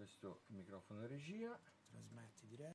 Questo è il microfono regia. Trasmetti diretta.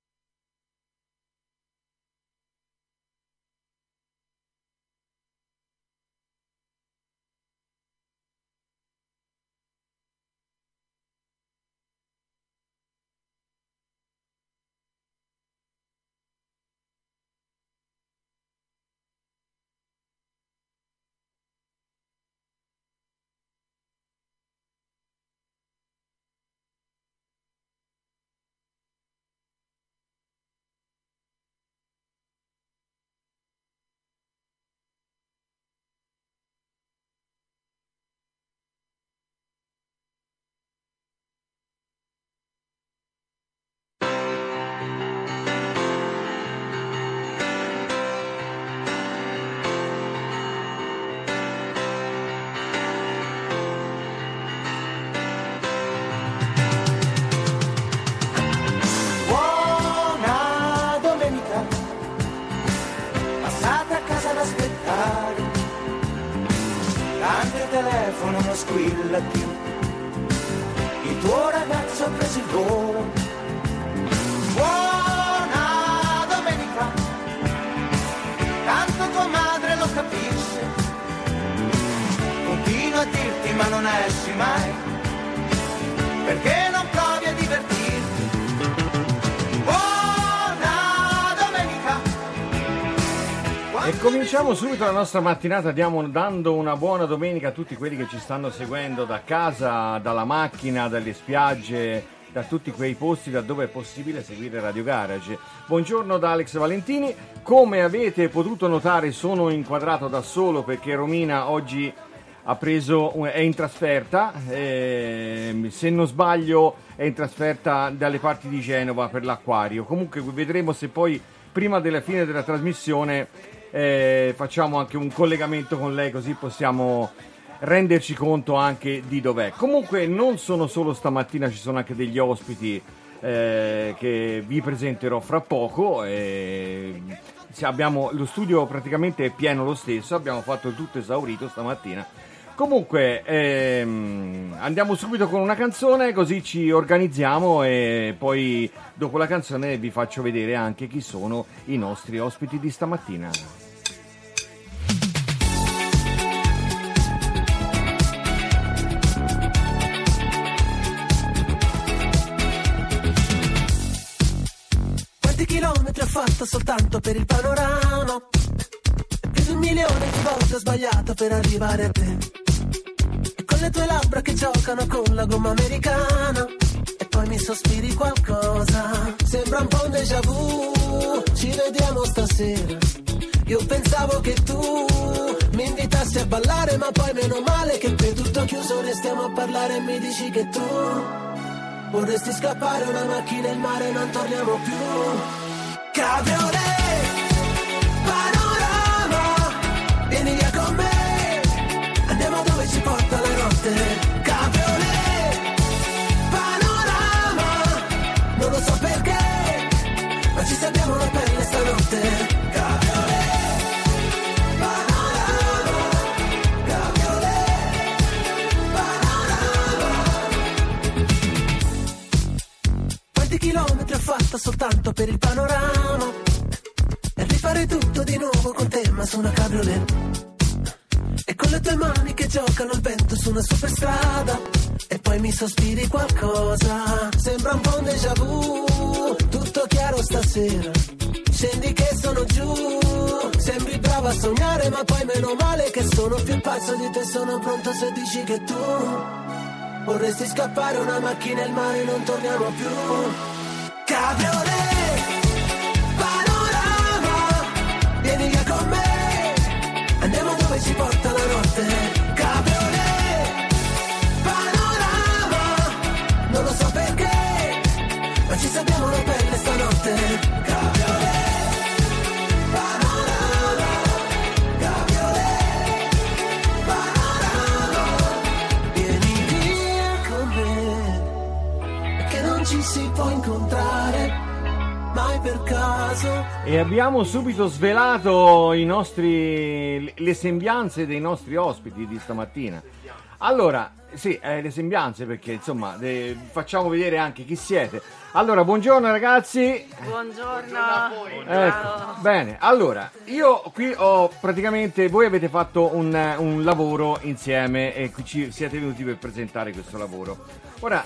Squilla più, il tuo ragazzo ha preso il volo. Buona domenica, tanto tua madre lo capisce, continua a dirti ma non esci mai, perché non provi a divertirti. Buona domenica. E cominciamo subito la nostra mattinata, dando una buona domenica a tutti quelli che ci stanno seguendo da casa, dalla macchina, dalle spiagge, da tutti quei posti da dove è possibile seguire Radio Garage. Buongiorno da Alex Valentini. Come avete potuto notare sono inquadrato da solo perché Romina oggi è in trasferta, se non sbaglio è in trasferta dalle parti di Genova per l'Acquario. Comunque vedremo se poi prima della fine della trasmissione facciamo anche un collegamento con lei, così possiamo renderci conto anche di dov'è. Comunque non sono solo stamattina, ci sono anche degli ospiti che vi presenterò fra poco. Abbiamo lo studio praticamente è pieno lo stesso, abbiamo fatto tutto esaurito stamattina. Comunque andiamo subito con una canzone, così ci organizziamo e poi dopo la canzone vi faccio vedere anche chi sono i nostri ospiti di stamattina. Quanti chilometri ho fatto soltanto per il panorama? Ho preso un milione di volte, ho sbagliato per arrivare a te. E con le tue labbra che giocano con la gomma americana, e poi mi sospiri qualcosa. Sembra un po' un déjà vu, ci vediamo stasera. Io pensavo che tu mi invitassi a ballare, ma poi meno male che per tutto chiuso restiamo a parlare. E mi dici che tu vorresti scappare, una macchina e il mare, non torniamo più. Cabriolet, panorama, vieni via con me, andiamo dove ci porta la notte. Cabriolet, panorama, non lo so perché, ma ci salviamo la pelle stanotte. Cabriolet, panorama, cabriolet. Chilometri ho fatto soltanto per il panorama, e rifare tutto di nuovo con te ma su una cabriolet, e con le tue mani che giocano al vento su una superstrada, e poi mi sospiri qualcosa. Sembra un po' un déjà vu, tutto chiaro stasera, scendi che sono giù, sembri brava a sognare ma poi meno male che sono più pazzo di te. Sono pronto se dici che tu vorresti scappare, una macchina e il mare, non torniamo più. Cabriolet, panorama, vieni via con me, andiamo dove ci porta la notte. Cabriolet, panorama, non lo so perché, ma ci salviamo la pelle stanotte. Cabriolet. Si può incontrare mai per caso. E abbiamo subito svelato le sembianze dei nostri ospiti di stamattina. Allora, sì, le sembianze, perché insomma facciamo vedere anche chi siete. Allora, buongiorno ragazzi. Buongiorno a voi. Ecco, bene, allora, io qui ho praticamente, voi avete fatto un lavoro insieme e qui ci siete venuti per presentare questo lavoro. Ora,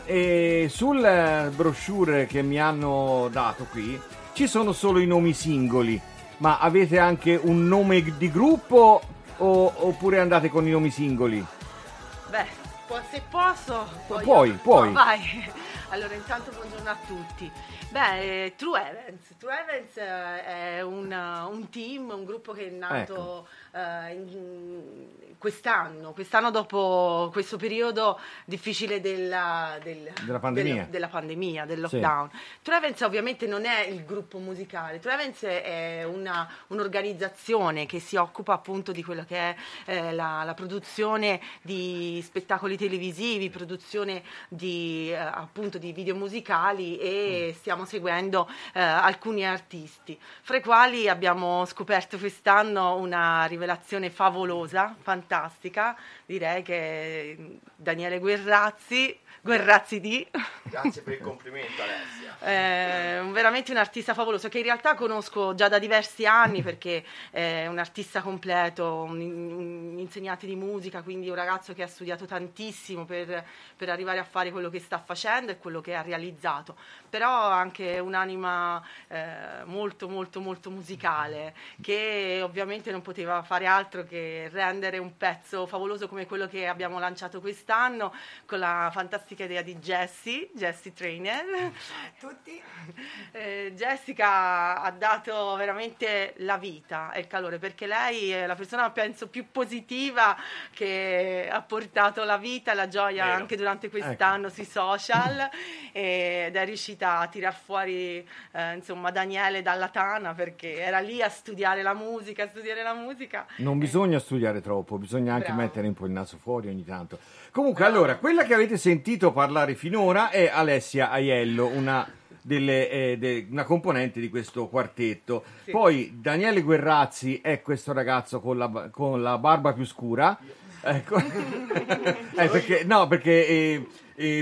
sul brochure che mi hanno dato qui ci sono solo i nomi singoli, ma avete anche un nome di gruppo oppure andate con i nomi singoli? Beh, se posso... Puoi. Vai. Allora, intanto buongiorno a tutti. Beh, True Events è un team, un gruppo che è nato quest'anno dopo questo periodo difficile della pandemia, del lockdown. Sì. True Events ovviamente non è il gruppo musicale, True Events è un'organizzazione che si occupa appunto di quello che è la produzione di spettacoli televisivi, produzione di appunto di video musicali e stiamo seguendo alcuni artisti, fra i quali abbiamo scoperto quest'anno una rivelazione favolosa, fantastica, direi che Daniele Guerrazzi di... Grazie per il complimento Alessia. Veramente un artista favoloso che in realtà conosco già da diversi anni perché è un artista completo, un insegnante di musica, quindi un ragazzo che ha studiato tantissimo per arrivare a fare quello che sta facendo e quello che ha realizzato, però anche un'anima molto molto molto musicale che ovviamente non poteva fare altro che rendere un pezzo favoloso come quello che abbiamo lanciato quest'anno con la fantastica idea di Jessy Trainer. Tutti. Jessica ha dato veramente la vita e il calore, perché lei è la persona penso più positiva che ha portato la vita e la gioia anche durante quest'anno sui social ed è riuscita a tirar fuori Daniele dalla tana, perché era lì a studiare la musica, Non bisogna studiare troppo, bisogna anche mettere un po' il naso fuori ogni tanto. Comunque allora, quella che avete sentito parlare finora è Alessia Aiello, una componente di questo quartetto. Sì. Poi Daniele Guerrazzi è questo ragazzo con la barba più scura. Ecco. perché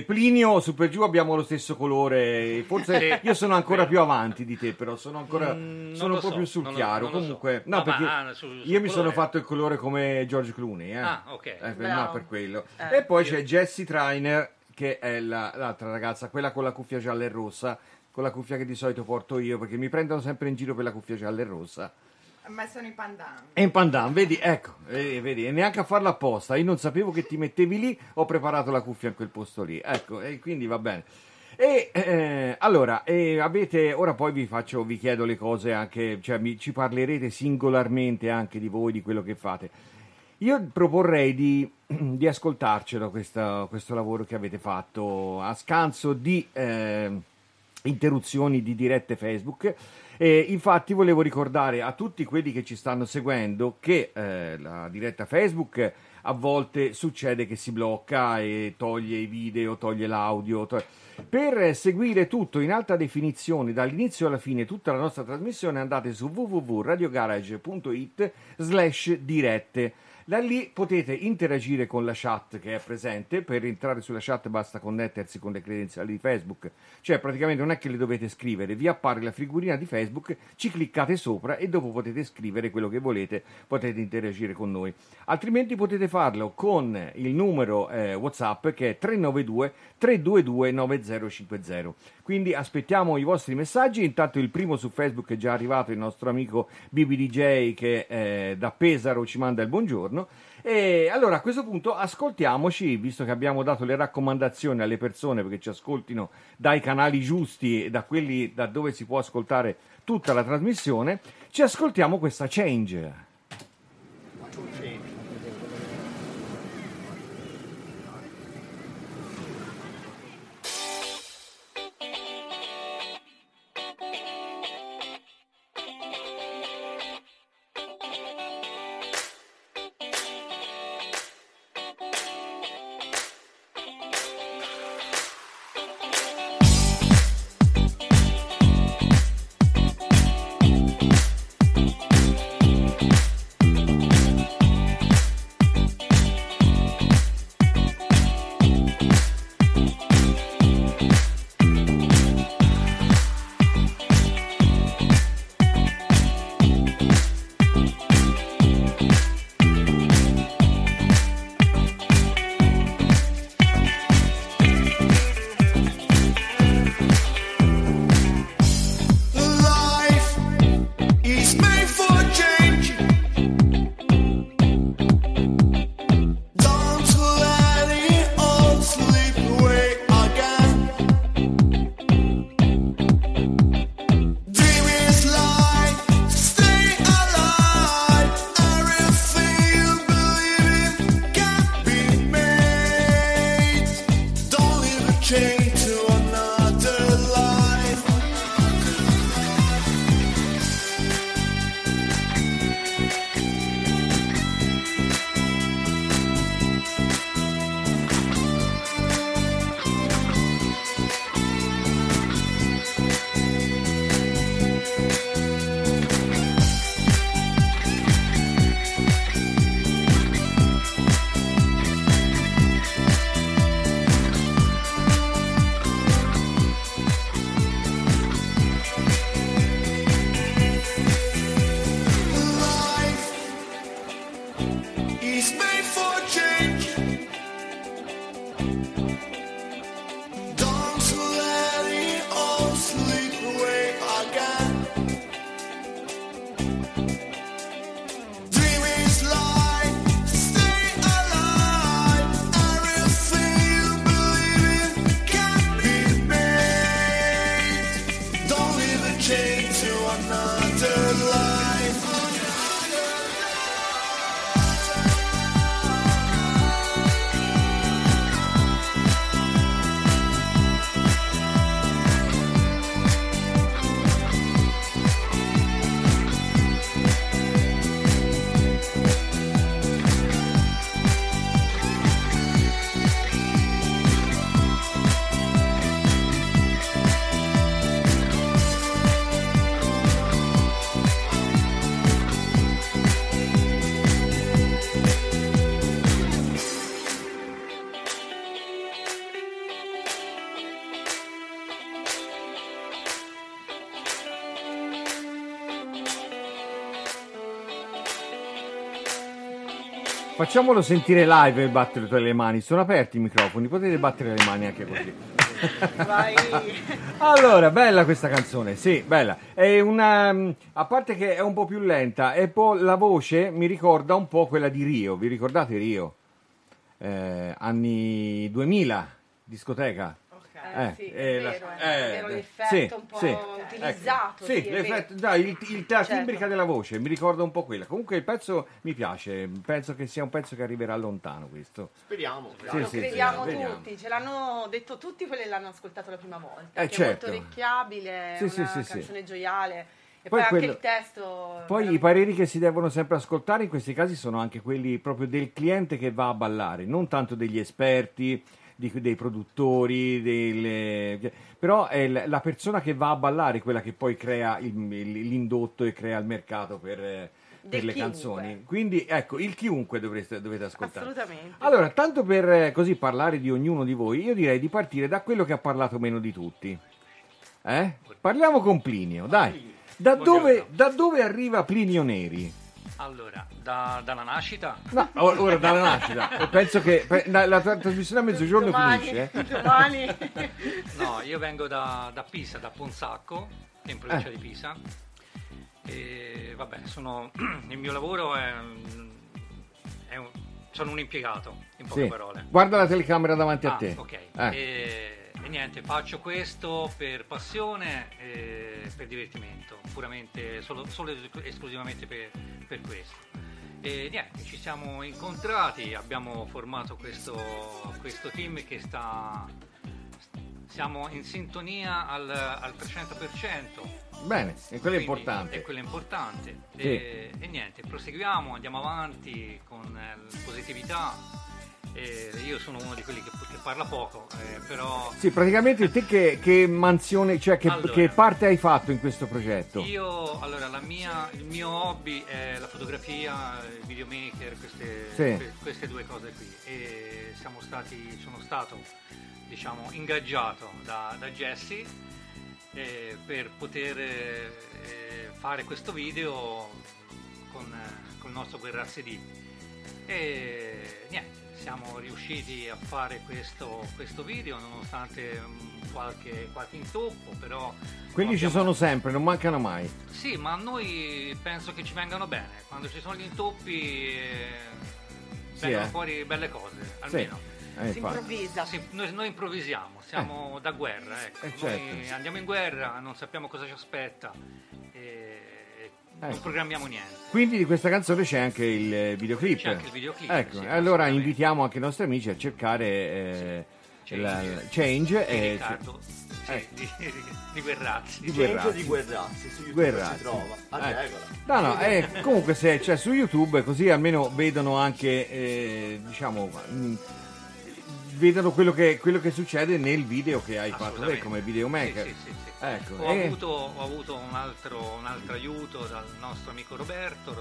Plinio super giù abbiamo lo stesso colore, forse io sono ancora più avanti di te, però sono un po' più sul chiaro. Comunque no, perché io mi sono fatto il colore come George Clooney. Per quello. E poi c'è Jessy Trainer, che è l'altra ragazza, quella con la cuffia gialla e rossa, con la cuffia che di solito porto io perché mi prendono sempre in giro per la cuffia gialla e rossa. Ma sono in pandan. È in pandan, vedi, ecco, vedi, neanche a farla apposta. Io non sapevo che ti mettevi lì, ho preparato la cuffia in quel posto lì, ecco, e quindi va bene. E allora, avete, ora poi vi chiedo le cose anche, cioè ci parlerete singolarmente anche di voi, di quello che fate. Io proporrei di ascoltarcelo questo lavoro che avete fatto a scanso di interruzioni di dirette Facebook. Infatti volevo ricordare a tutti quelli che ci stanno seguendo che la diretta Facebook a volte succede che si blocca e toglie i video, toglie l'audio. Per seguire tutto in alta definizione dall'inizio alla fine tutta la nostra trasmissione andate su www.radiogarage.it/dirette. Da lì potete interagire con la chat che è presente. Per entrare sulla chat basta connettersi con le credenziali di Facebook, cioè praticamente non è che le dovete scrivere, vi appare la figurina di Facebook, ci cliccate sopra e dopo potete scrivere quello che volete, potete interagire con noi. Altrimenti potete farlo con il numero WhatsApp che è 392 322 9050. Quindi aspettiamo i vostri messaggi. Intanto il primo su Facebook è già arrivato, il nostro amico BBDJ che da Pesaro ci manda il buongiorno. E allora a questo punto ascoltiamoci, visto che abbiamo dato le raccomandazioni alle persone perché ci ascoltino dai canali giusti, da quelli da dove si può ascoltare tutta la trasmissione, ci ascoltiamo questa Change. Facciamolo sentire live e battere tra le mani. Sono aperti i microfoni, potete battere le mani anche così. Vai. Allora, bella questa canzone, sì, bella. È una, a parte che è un po' più lenta, e poi la voce mi ricorda un po' quella di Rio. Vi ricordate Rio? Anni 2000, discoteca. Sì, è vero, l'effetto utilizzato. Sì, l'effetto, la timbrica della voce mi ricorda un po' quella. Comunque il pezzo mi piace, penso che sia un pezzo che arriverà lontano questo. Speriamo. Lo crediamo tutti, ce l'hanno detto tutti quelli che l'hanno ascoltato la prima volta. È molto orecchiabile, è una canzone gioiale. E poi anche il testo. Poi i pareri che si devono sempre ascoltare in questi casi sono anche quelli proprio del cliente che va a ballare, non tanto degli esperti, dei produttori, però è la persona che va a ballare quella che poi crea l'indotto e crea il mercato per le canzoni. Quindi ecco, il chiunque dovete ascoltare. Assolutamente. Allora, tanto per così parlare di ognuno di voi, io direi di partire da quello che ha parlato meno di tutti. Parliamo con Plinio, dai. Da dove arriva Plinio Neri? Allora, dalla nascita? No, ora dalla nascita. Penso che la trasmissione a mezzogiorno finisce. Domani. No, io vengo da Pisa, da Ponsacco, in provincia di Pisa. E vabbè, il mio lavoro sono un impiegato, in poche parole. Guarda la telecamera davanti a te. Ok. E niente, faccio questo per passione e per divertimento, puramente solo esclusivamente per questo. E niente, ci siamo incontrati, abbiamo formato questo team che siamo in sintonia al 300%. Bene, e quello è importante. Sì. E niente, proseguiamo, andiamo avanti con positività. Io sono uno di quelli che parla poco, però... Sì, praticamente te che mansione, cioè che parte hai fatto in questo progetto? Io, allora, il mio hobby è la fotografia, il videomaker, queste due cose qui. E sono stato diciamo ingaggiato da Jessy per poter fare questo video con il nostro Guerrazzi D. E niente, siamo riusciti a fare questo video nonostante qualche intoppo, però quelli ci sono sempre, non mancano mai. Sì, ma a noi penso che ci vengano bene, quando ci sono gli intoppi vengono fuori belle cose, almeno si improvvisa. Noi improvvisiamo, siamo da guerra, ecco. Certo. Noi andiamo in guerra, non sappiamo cosa ci aspetta e non programmiamo niente. Quindi di questa canzone c'è anche il videoclip. C'è anche il videoclip, ecco. Sì, allora invitiamo anche i nostri amici a cercare Change e Riccardo di Guerrazzi. Di Guerrazzi su YouTube si trova a regola. Comunque se c'è su YouTube, così almeno vedono anche vedono quello che succede nel video che hai fatto te come videomaker. Sì. Ecco, ho avuto un altro aiuto dal nostro amico Roberto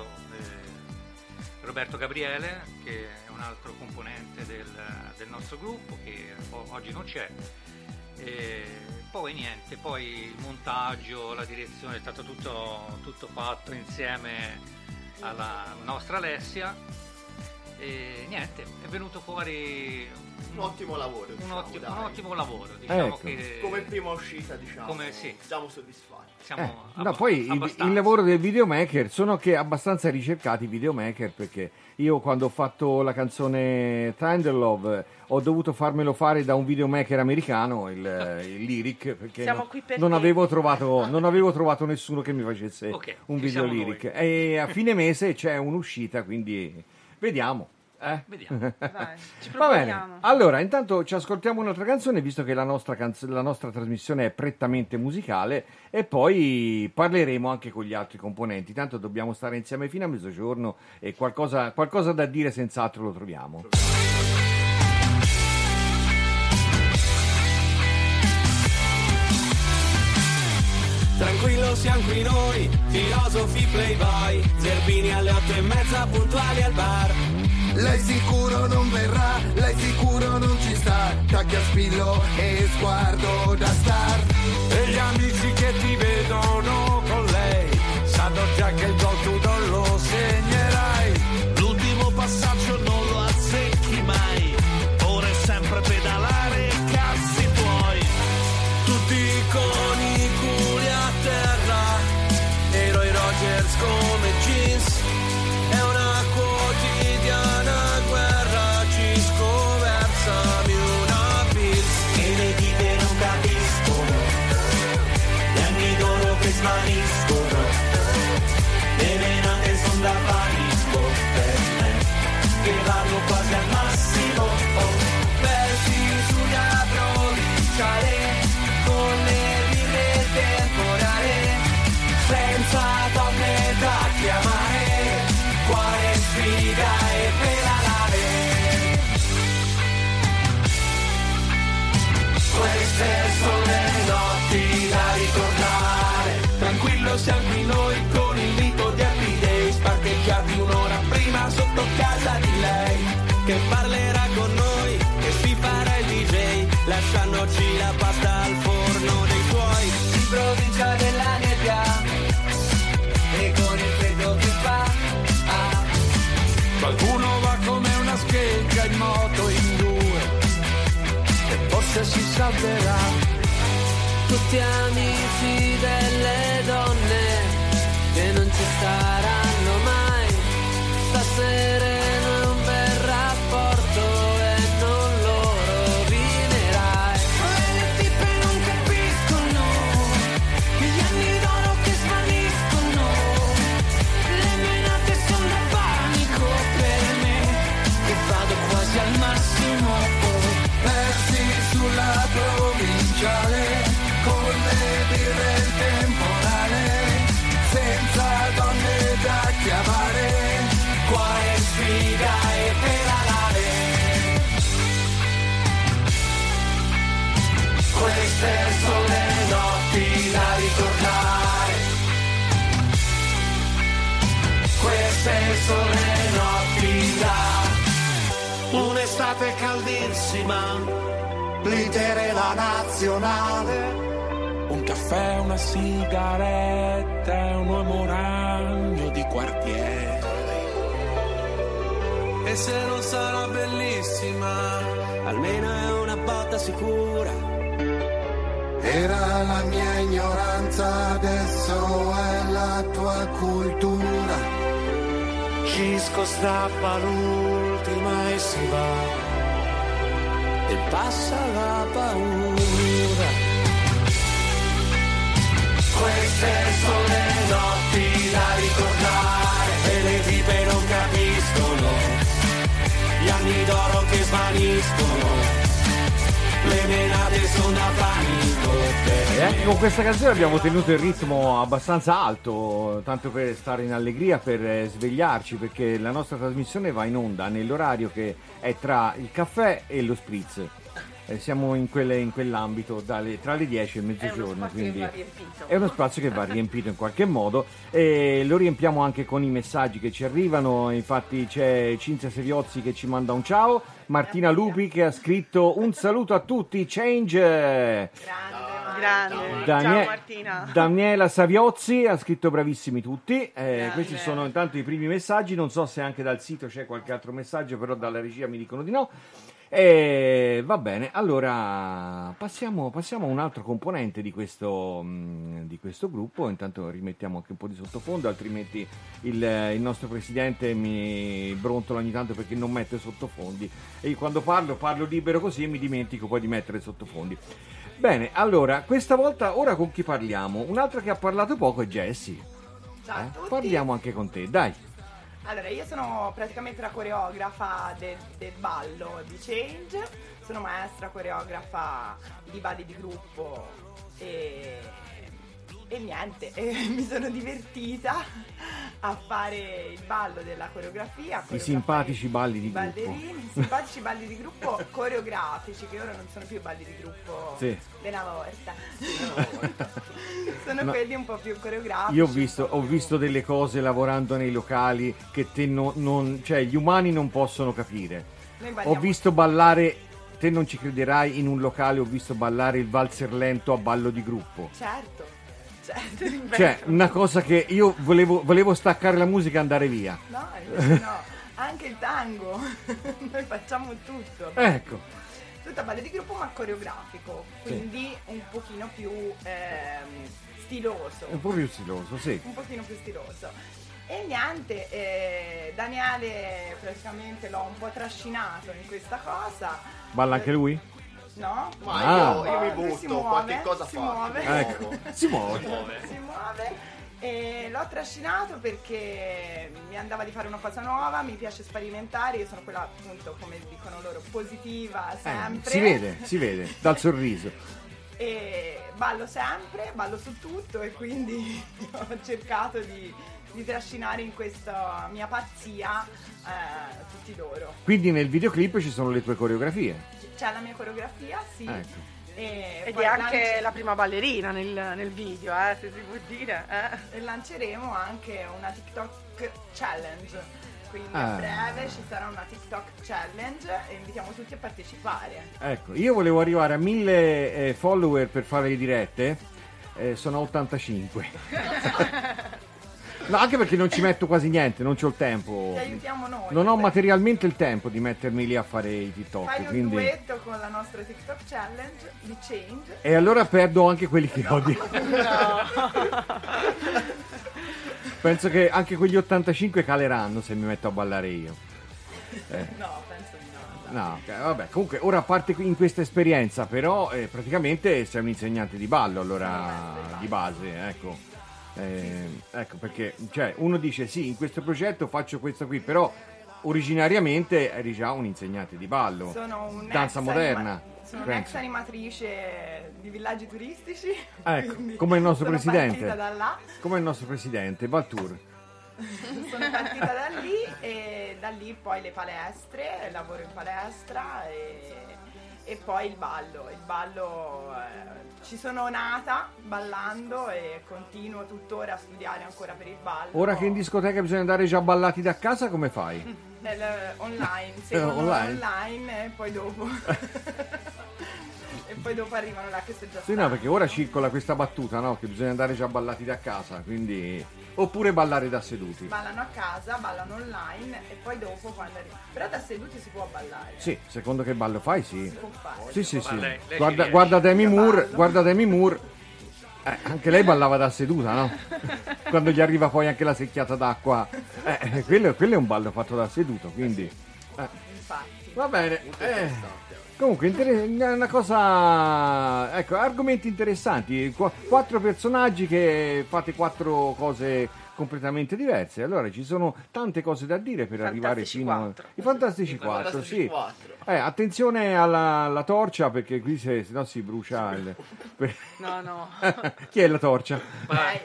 Gabriele, che è un altro componente del nostro gruppo che oggi non c'è, e poi il montaggio, la direzione è stato tutto fatto insieme alla nostra Alessia e niente, è venuto fuori un ottimo lavoro, diciamo, ecco. Che come prima uscita siamo soddisfatti. Poi il lavoro del videomaker, sono anche abbastanza ricercati i videomaker, perché io quando ho fatto la canzone Tender Love ho dovuto farmelo fare da un videomaker americano, il lyric, perché non avevo trovato nessuno che mi facesse un video lyric noi. E a fine mese c'è un'uscita, quindi vediamo. Vai, ci proviamo. Va bene, allora intanto ci ascoltiamo un'altra canzone, visto che la nostra trasmissione è prettamente musicale, e poi parleremo anche con gli altri componenti, tanto dobbiamo stare insieme fino a mezzogiorno e qualcosa da dire senz'altro lo troviamo. Tranquillo siamo qui noi, filosofi playboy, zerbini alle 8:30 puntuali al bar. Lei sicuro non verrà, lei sicuro non ci sta, tacchi a spillo e sguardo da star. E gli amici che ti vedono con lei sanno già che il gol tu non lo segnerai. L'ultimo passaggio non lo azzecchi mai, ora è sempre pedalare e cazzi tuoi. Tutti con i culi a terra, eroi Rogers come jeans, è una quotidiana guerra, ci scoversami una pils. E le dite non capiscono, gli anni d'oro che svaniscono, le menate son da panisco per me, che vanno quasi al massimo, persi sulla provinciale, con le linee temporali, senza donne da chiamare, quale sfida è pedalare. Queste sono le notti da ricordare, tranquillo siamo qui noi con il mito di Happy Days, sparcheggiati un'ora prima sotto casa di lei, che parlerà con noi, che si farà il DJ, lasciandoci la pasta al forno dei tuoi. In provincia della nebbia e con il freddo che fa, qualcuno va come una scheggia in moto in due e forse si salverà. Tutti amici delle donne che non ci staranno mai, stasera in un bel rapporto. Al massimo, persi sulla provinciale, con le birre temporale, senza donne da chiamare, qua è sfida e pedalare. Queste sono le notti da ricordare, queste sono le notti da. Un'estate caldissima, l'Inter e la nazionale. Un caffè, una sigaretta, un uomo ragno di quartiere. E se non sarà bellissima, almeno è una botta sicura. Era la mia ignoranza, adesso è la tua cultura. Cisco strappa l'ultima e si va, e passa la paura. Queste sono le notti da ricordare, e le tipe non capiscono gli anni d'oro che svaniscono. E anche con questa canzone abbiamo tenuto il ritmo abbastanza alto, tanto per stare in allegria, per svegliarci, perché la nostra trasmissione va in onda nell'orario che è tra il caffè e lo spritz. Siamo in quell'ambito tra le 10 e mezzogiorno, quindi è uno spazio che va riempito in qualche modo, e lo riempiamo anche con i messaggi che ci arrivano. Infatti c'è Cinzia Saviozzi che ci manda un ciao, Martina Lupi che ha scritto un saluto a tutti, Change, grande. Ciao Martina. Daniela Saviozzi ha scritto bravissimi tutti, questi sono intanto i primi messaggi. Non so se anche dal sito c'è qualche altro messaggio, però dalla regia mi dicono di no. E va bene, allora passiamo a un altro componente di questo gruppo. Intanto rimettiamo anche un po' di sottofondo, altrimenti il nostro presidente mi brontola ogni tanto perché non mette sottofondi, e io quando parlo libero così e mi dimentico poi di mettere sottofondi. Bene, allora questa volta ora con chi parliamo? Un'altra che ha parlato poco è Jessy. Ciao a tutti. Parliamo anche con te, dai. Allora, io sono praticamente la coreografa del ballo di Change, sono maestra coreografa di balli di gruppo e niente, mi sono divertita a fare il ballo della coreografia. I simpatici balli di gruppo. I simpatici balli di gruppo coreografici, che ora non sono più balli di gruppo della volta. Sono quelli un po' più coreografici. Io ho visto delle cose lavorando nei locali che te non cioè gli umani non possono capire. Ho visto ballare, te non ci crederai, in un locale ho visto ballare il valzer lento a ballo di gruppo. Certo. Cioè, una cosa che io volevo staccare la musica e andare via. No, invece no, anche il tango. Noi facciamo tutto. Ecco. Tutto a ballo di gruppo, ma coreografico, quindi un pochino più stiloso. Un po' più stiloso, sì. Un pochino più stiloso. E niente, Daniele praticamente l'ho un po' trascinato in questa cosa. Balla anche lui? No, io mi butto, qualche cosa si muove. E l'ho trascinato perché mi andava di fare una cosa nuova, mi piace sperimentare, io sono quella, appunto, come dicono loro, positiva sempre. Si vede dal sorriso. E ballo sempre, ballo su tutto, e quindi ho cercato di trascinare in questa mia pazzia tutti loro. Quindi nel videoclip ci sono le tue coreografie? C'è la mia coreografia, sì. Ecco. Ed è anche la prima ballerina nel video, se si può dire. E lanceremo anche una TikTok challenge. Quindi a breve ci sarà una TikTok challenge e invitiamo tutti a partecipare. Ecco, io volevo arrivare a 1000 follower per fare le dirette, sono 85. No, anche perché non ci metto quasi niente, non c'ho il tempo. Ti aiutiamo noi. Non ho materialmente il tempo di mettermi lì a fare i TikTok. Fai un duetto con la nostra TikTok challenge di Change. E allora perdo anche quelli che odio. Penso che anche quegli 85 caleranno se mi metto a ballare io. No, penso di no. No, vabbè, comunque ora, a parte in questa esperienza, però praticamente sei un insegnante di ballo, allora di base, ecco. Ecco perché, cioè, uno dice sì, in questo progetto faccio questo qui, però originariamente eri già un insegnante di ballo, danza moderna. Sono un'ex animatrice di villaggi turistici, ecco, come il nostro presidente. Come il nostro presidente Valtour. Sono partita da lì, e da lì poi le palestre, lavoro in palestra e poi il ballo ci sono nata ballando e continuo tuttora a studiare ancora per il ballo. Ora che in discoteca bisogna andare già ballati da casa, come fai? Online, se online. Poi dopo poi dopo arrivano là che sono già sì, no, perché ora circola questa battuta, no? Che bisogna andare già ballati da casa, quindi oppure ballare da seduti. Ballano a casa, ballano online e poi dopo quando arriva. Però da seduti si può ballare. Sì, secondo che ballo fai, sì. Si può fare. Sì, sì, sì. Lei guarda Demi Moore, guarda Demi Moore. Anche lei ballava da seduta, no? Quando gli arriva poi anche la secchiata d'acqua. Quello è un ballo fatto da seduto, quindi. Infatti. Va bene. Comunque è una cosa, ecco, argomenti interessanti, quattro personaggi che fate quattro cose completamente diverse, allora ci sono tante cose da dire per arrivare fino a i Fantastici 4, sì. Attenzione alla torcia, perché qui se no si brucia no chi è la torcia? Vai.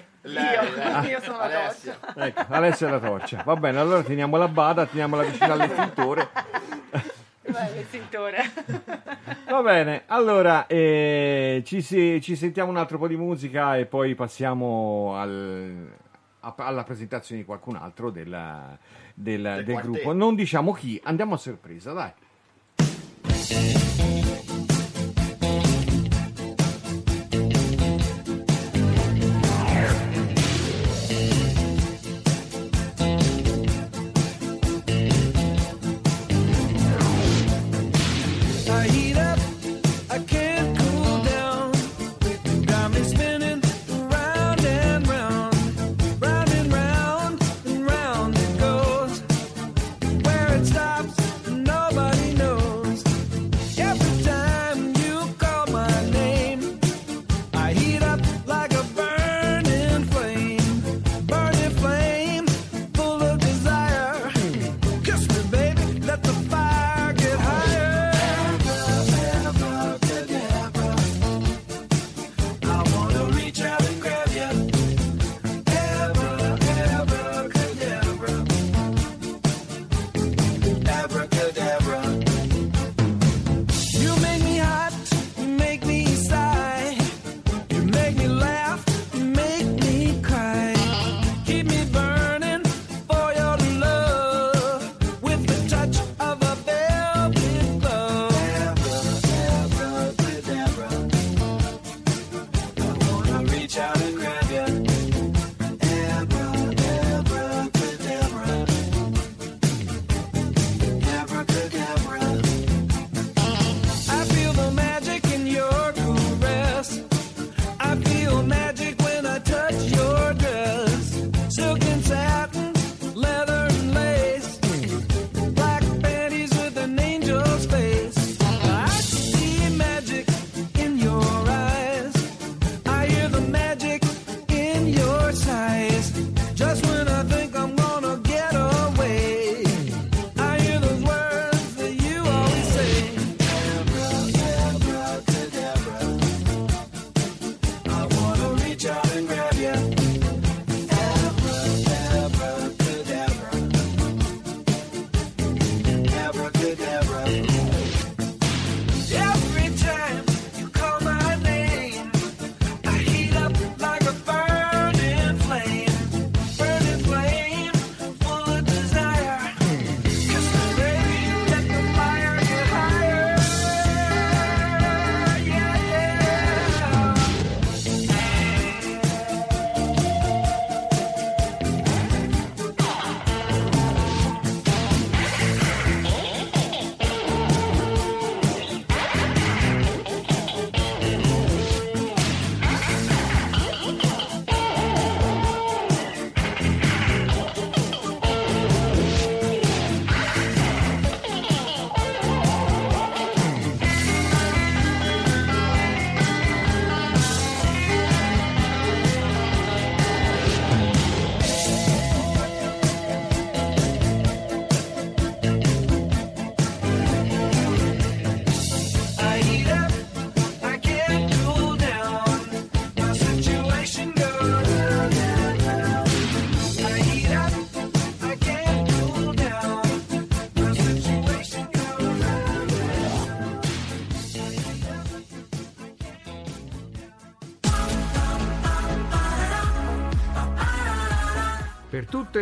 Io sono la Alessia. Torcia, ecco, Alessia è la torcia, va bene, allora teniamola a bada, teniamola vicino all'estintore. Va bene, allora ci sentiamo un altro po' di musica e poi passiamo alla presentazione di qualcun altro del gruppo. Non diciamo chi, andiamo a sorpresa, dai. Tutte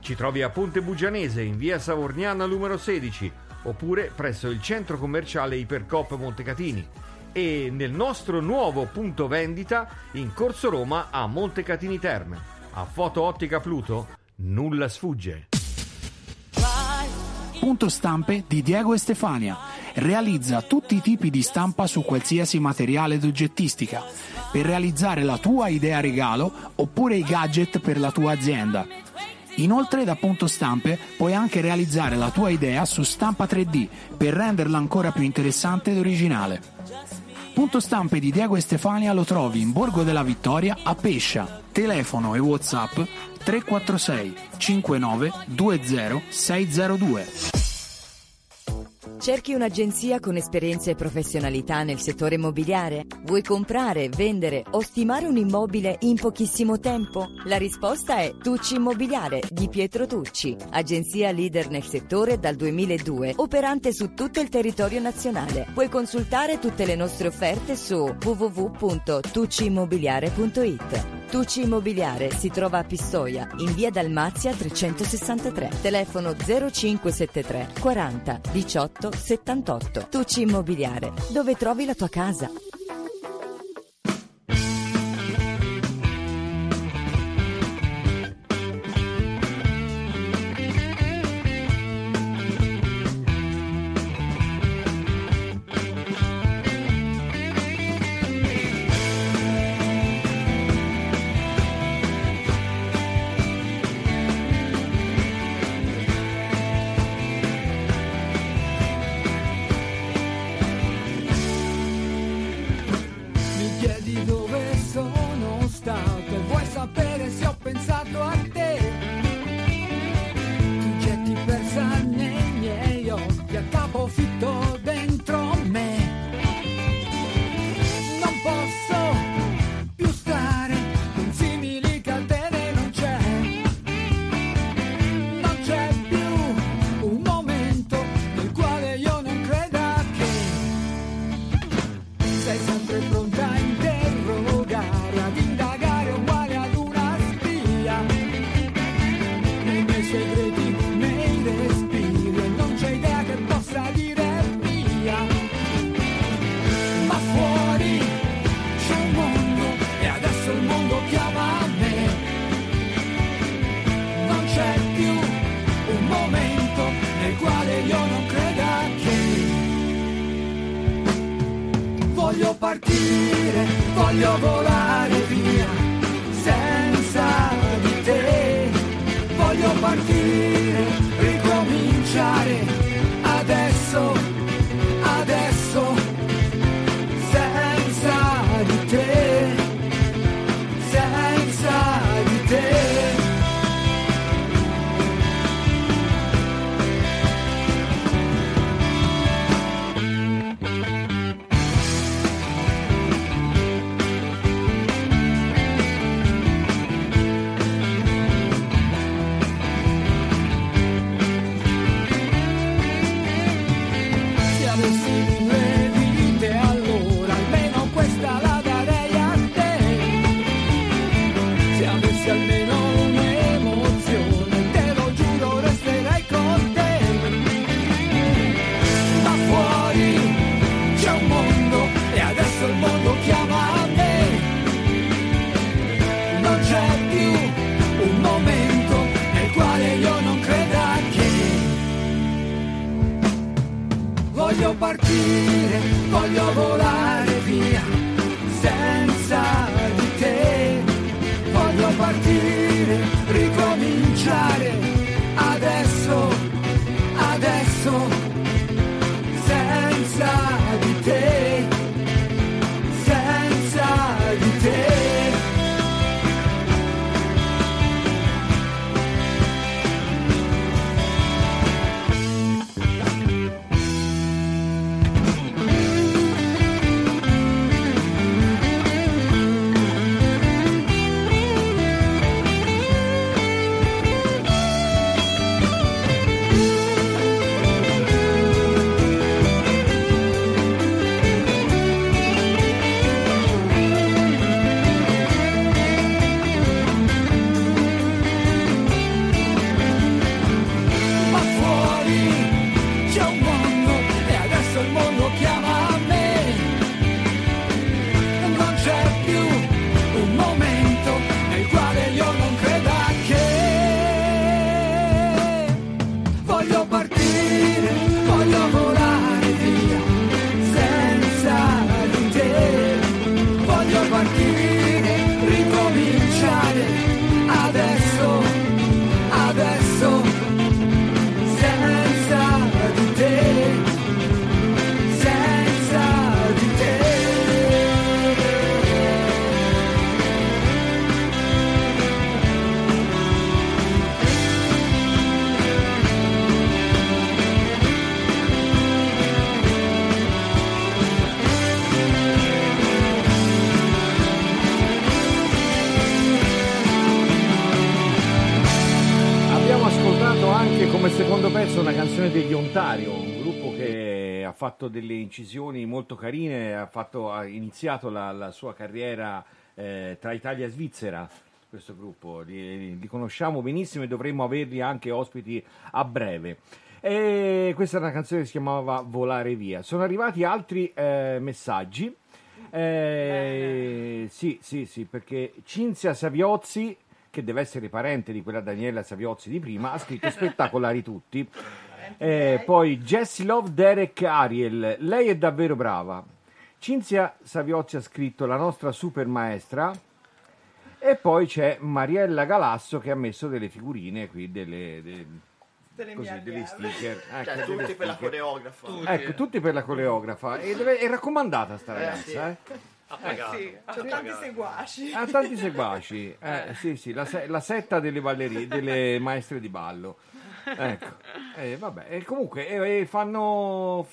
Ci trovi a Ponte Bugianese in via Savorniana numero 16 oppure presso il centro commerciale Ipercoop Montecatini e nel nostro nuovo punto vendita in Corso Roma a Montecatini Terme. A Fotoottica Pluto nulla sfugge. Punto stampe di Diego e Stefania. Realizza tutti i tipi di stampa su qualsiasi materiale ed oggettistica per realizzare la tua idea regalo oppure i gadget per la tua azienda. Inoltre da Punto Stampe puoi anche realizzare la tua idea su stampa 3D per renderla ancora più interessante ed originale. Punto Stampe di Diego e Stefania lo trovi in Borgo della Vittoria a Pescia. Telefono e WhatsApp 346 59 20 602. Cerchi un'agenzia con esperienza e professionalità nel settore immobiliare? Vuoi comprare, vendere o stimare un immobile in pochissimo tempo? La risposta è Tucci Immobiliare di Pietro Tucci, agenzia leader nel settore dal 2002, operante su tutto il territorio nazionale. Puoi consultare tutte le nostre offerte su www.tucciimmobiliare.it. Tucci Immobiliare si trova a Pistoia, in via Dalmazia 363, telefono 0573 40 18 78. Tucci Immobiliare, dove trovi la tua casa. Voglio volare via senza di te, voglio partire, ricominciare adesso, adesso, senza di te, senza di te. Voglio partire, voglio volare via, senza di te, voglio partire, ricominciare, adesso, adesso, senza di te, senza di te. come secondo pezzo una canzone degli Ontario, un gruppo che ha fatto delle incisioni molto carine, ha iniziato la sua carriera tra Italia e Svizzera. Questo gruppo li conosciamo benissimo e dovremmo averli anche ospiti a breve. E questa è una canzone che si chiamava Volare Via. Sono arrivati altri messaggi. Sì, perché Cinzia Saviozzi, che deve essere parente di quella Daniela Saviozzi di prima, ha scritto spettacolari tutti. Poi Jessy Love Derek Ariel, lei è davvero brava. Cinzia Saviozzi ha scritto la nostra super maestra. E poi c'è Mariella Galasso che ha messo delle figurine qui, degli sticker, cioè, tutti per la coreografa. Ecco, tutti per la coreografa. È raccomandata sta ragazza, sì. Ha pagato. Sì, ha tanti seguaci. Ha tanti seguaci. Sì, la setta delle ballerine, delle maestre di ballo. Ecco. Vabbè, e comunque fanno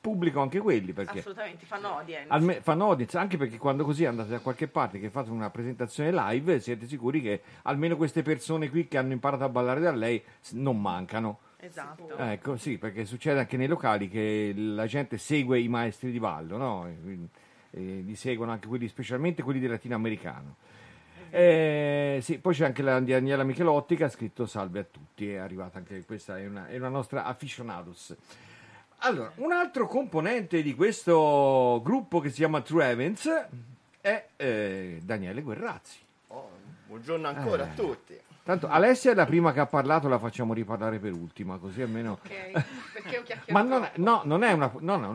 pubblico anche quelli, perché assolutamente fanno audience. Fanno audience anche perché quando così andate da qualche parte che fate una presentazione live, siete sicuri che almeno queste persone qui che hanno imparato a ballare da lei non mancano. Esatto. Ecco, sì, perché succede anche nei locali che la gente segue i maestri di ballo, no? E li seguono anche quelli, specialmente quelli del latinoamericano. Sì, poi c'è anche la Daniela Michelotti che ha scritto salve a tutti, è arrivata anche questa, è una nostra aficionados. Allora, un altro componente di questo gruppo che si chiama True Events è Daniele Guerrazzi. Buongiorno ancora a tutti. Tanto Alessia è la prima che ha parlato, la facciamo riparlare per ultima, così almeno. Okay. Perché ho chiacchierato. Ma non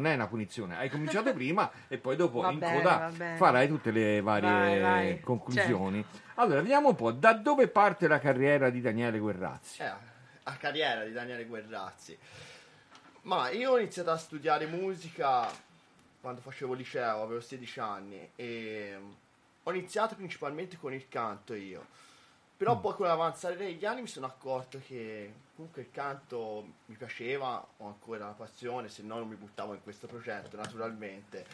è una punizione. Hai cominciato prima e poi dopo in coda farai tutte le varie conclusioni. Certo. Allora, vediamo un po' da dove parte la carriera di Daniele Guerrazzi. La carriera di Daniele Guerrazzi. Ma io ho iniziato a studiare musica quando facevo liceo, avevo 16 anni e ho iniziato principalmente con il canto io. Però poi con l'avanzare degli anni mi sono accorto che comunque il canto mi piaceva, ho ancora la passione, se no non mi buttavo in questo progetto naturalmente.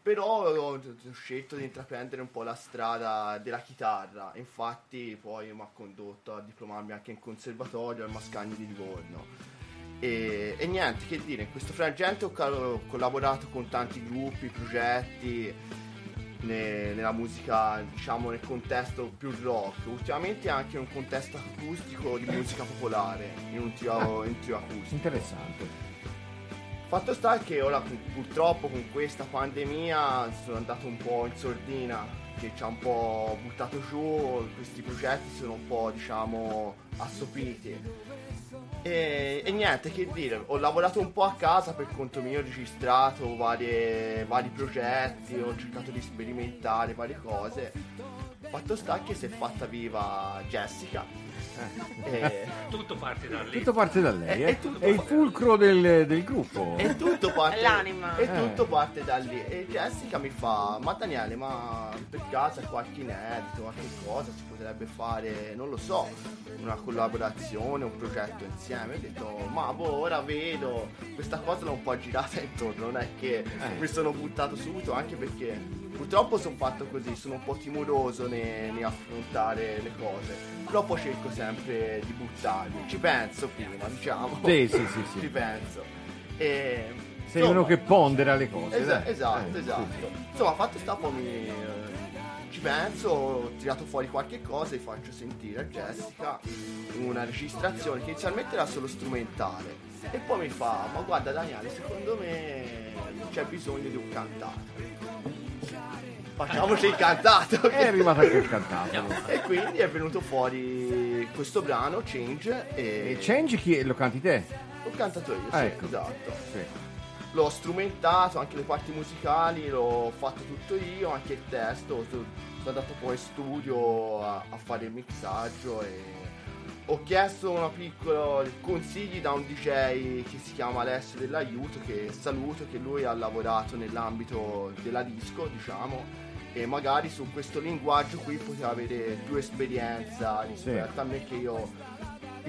Però ho scelto di intraprendere un po' la strada della chitarra, infatti poi mi ha condotto a diplomarmi anche in conservatorio al Mascagni di Livorno. E niente, che dire, in questo frangente ho collaborato con tanti gruppi, progetti, nella musica, diciamo, nel contesto più rock, ultimamente anche in un contesto acustico di musica popolare, in un trio acustico. Interessante. Fatto sta che ora purtroppo con questa pandemia sono andato un po' in sordina, che ci ha un po' buttato giù, questi progetti sono un po', diciamo, assopiti. E niente, che dire, ho lavorato un po' a casa per conto mio, ho registrato vari progetti, ho cercato di sperimentare varie cose. Fatto sta che si è fatta viva Jessica. Tutto parte da lei. È il fulcro del gruppo. E tutto parte l'anima. E tutto parte da lì. E Jessica mi fa: ma Daniele, ma per caso qualche inedito, qualche cosa si potrebbe fare, non lo so, una collaborazione, un progetto insieme? Ho detto: ma boh, ora vedo. Questa cosa l'ho un po' girata intorno, non è che mi sono buttato subito, anche perché purtroppo sono fatto così, sono un po' timoroso nel affrontare le cose, però poi cerco sempre di buttarmi, ci penso prima, diciamo. Sì. Ci penso. Sei uno che pondera le cose. Esatto. Sì. Insomma, fatto sta, poi ci penso, ho tirato fuori qualche cosa e faccio sentire a Jessica una registrazione che inizialmente era solo strumentale. E poi mi fa: ma guarda Daniele, secondo me c'è bisogno di un cantante. Facciamoci il cantato. È arrivato anche il cantato. E quindi è venuto fuori questo brano, Change. E Change chi lo canti te? L'ho cantato io, ecco. Esatto. Sì. L'ho strumentato, anche le parti musicali, l'ho fatto tutto io, anche il testo. Sono andato poi in studio a fare il mixaggio e ho chiesto una piccola consigli da un DJ che si chiama Alessio dell'Aiuto, che saluto, che lui ha lavorato nell'ambito della disco, diciamo, e magari su questo linguaggio qui poteva avere più esperienza rispetto a me, che io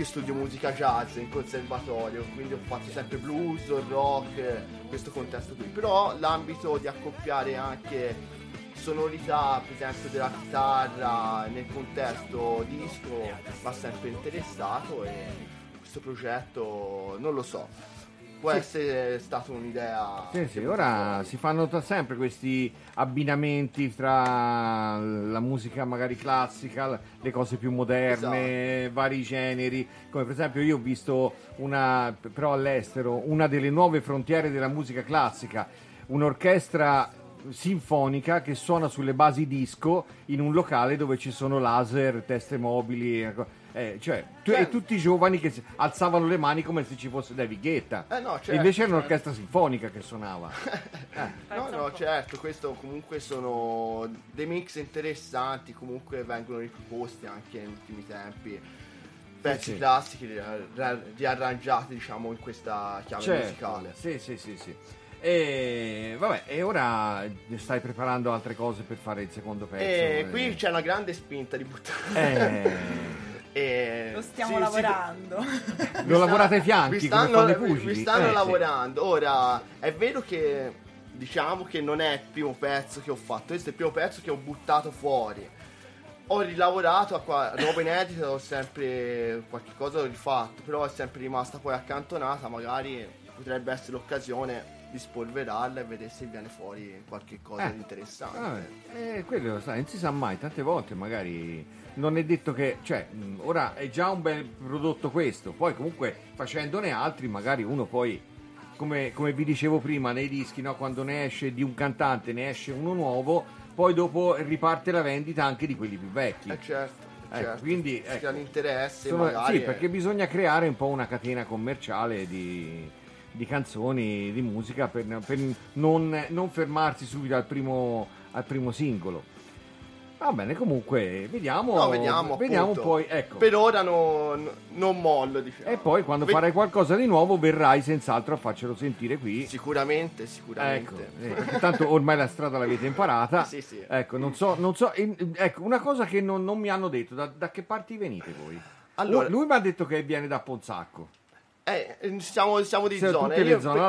studio musica jazz in conservatorio, quindi ho fatto sempre blues, rock, questo contesto qui, però l'ambito di accoppiare anche sonorità, presenza della chitarra nel contesto disco mi ha sempre interessato e questo progetto non lo so, può essere stata un'idea. Sì, ora si fanno sempre questi abbinamenti tra la musica magari classica, le cose più moderne, esatto, vari generi, come per esempio io ho visto una, però all'estero, una delle nuove frontiere della musica classica, un'orchestra sinfonica che suona sulle basi disco in un locale dove ci sono laser, teste mobili, cioè e tutti i giovani che alzavano le mani come se ci fosse David Guetta, no, certo, invece era un'orchestra sinfonica che suonava. No, certo, questo comunque sono dei mix interessanti, comunque vengono riproposti anche negli ultimi tempi pezzi classici riarrangiati diciamo in questa chiave musicale. Sì. E vabbè, e ora stai preparando altre cose per fare il secondo pezzo? Qui c'è una grande spinta di buttare. Lo stiamo lavorando. Lo lavorate ai fianchi? Mi stanno lavorando. Ora è vero che diciamo che non è il primo pezzo che ho fatto, questo è il primo pezzo che ho buttato fuori. Ho rilavorato a roba inedita, ho sempre qualche cosa ho rifatto, però è sempre rimasta poi accantonata. Magari potrebbe essere l'occasione di spolverarla e vedere se viene fuori qualche cosa di interessante. Quello sai, non si sa mai, tante volte magari non è detto che, cioè, ora è già un bel prodotto questo, poi comunque facendone altri magari uno poi, come vi dicevo prima nei dischi, no, quando ne esce di un cantante ne esce uno nuovo, poi dopo riparte la vendita anche di quelli più vecchi. Certo. Quindi c'è l'interesse magari perché bisogna creare un po' una catena commerciale di canzoni, di musica per non fermarsi subito al primo singolo. Va bene, comunque vediamo poi, ecco. Per ora non mollo, diciamo. E poi quando farai qualcosa di nuovo verrai senz'altro a farcelo sentire qui. Sicuramente. Ecco, tanto ormai la strada l'avete imparata. Sì. Ecco, non so, ecco, una cosa che non mi hanno detto, da che parti venite voi? Allora, lui mi ha detto che viene da Ponsacco. Siamo di zona.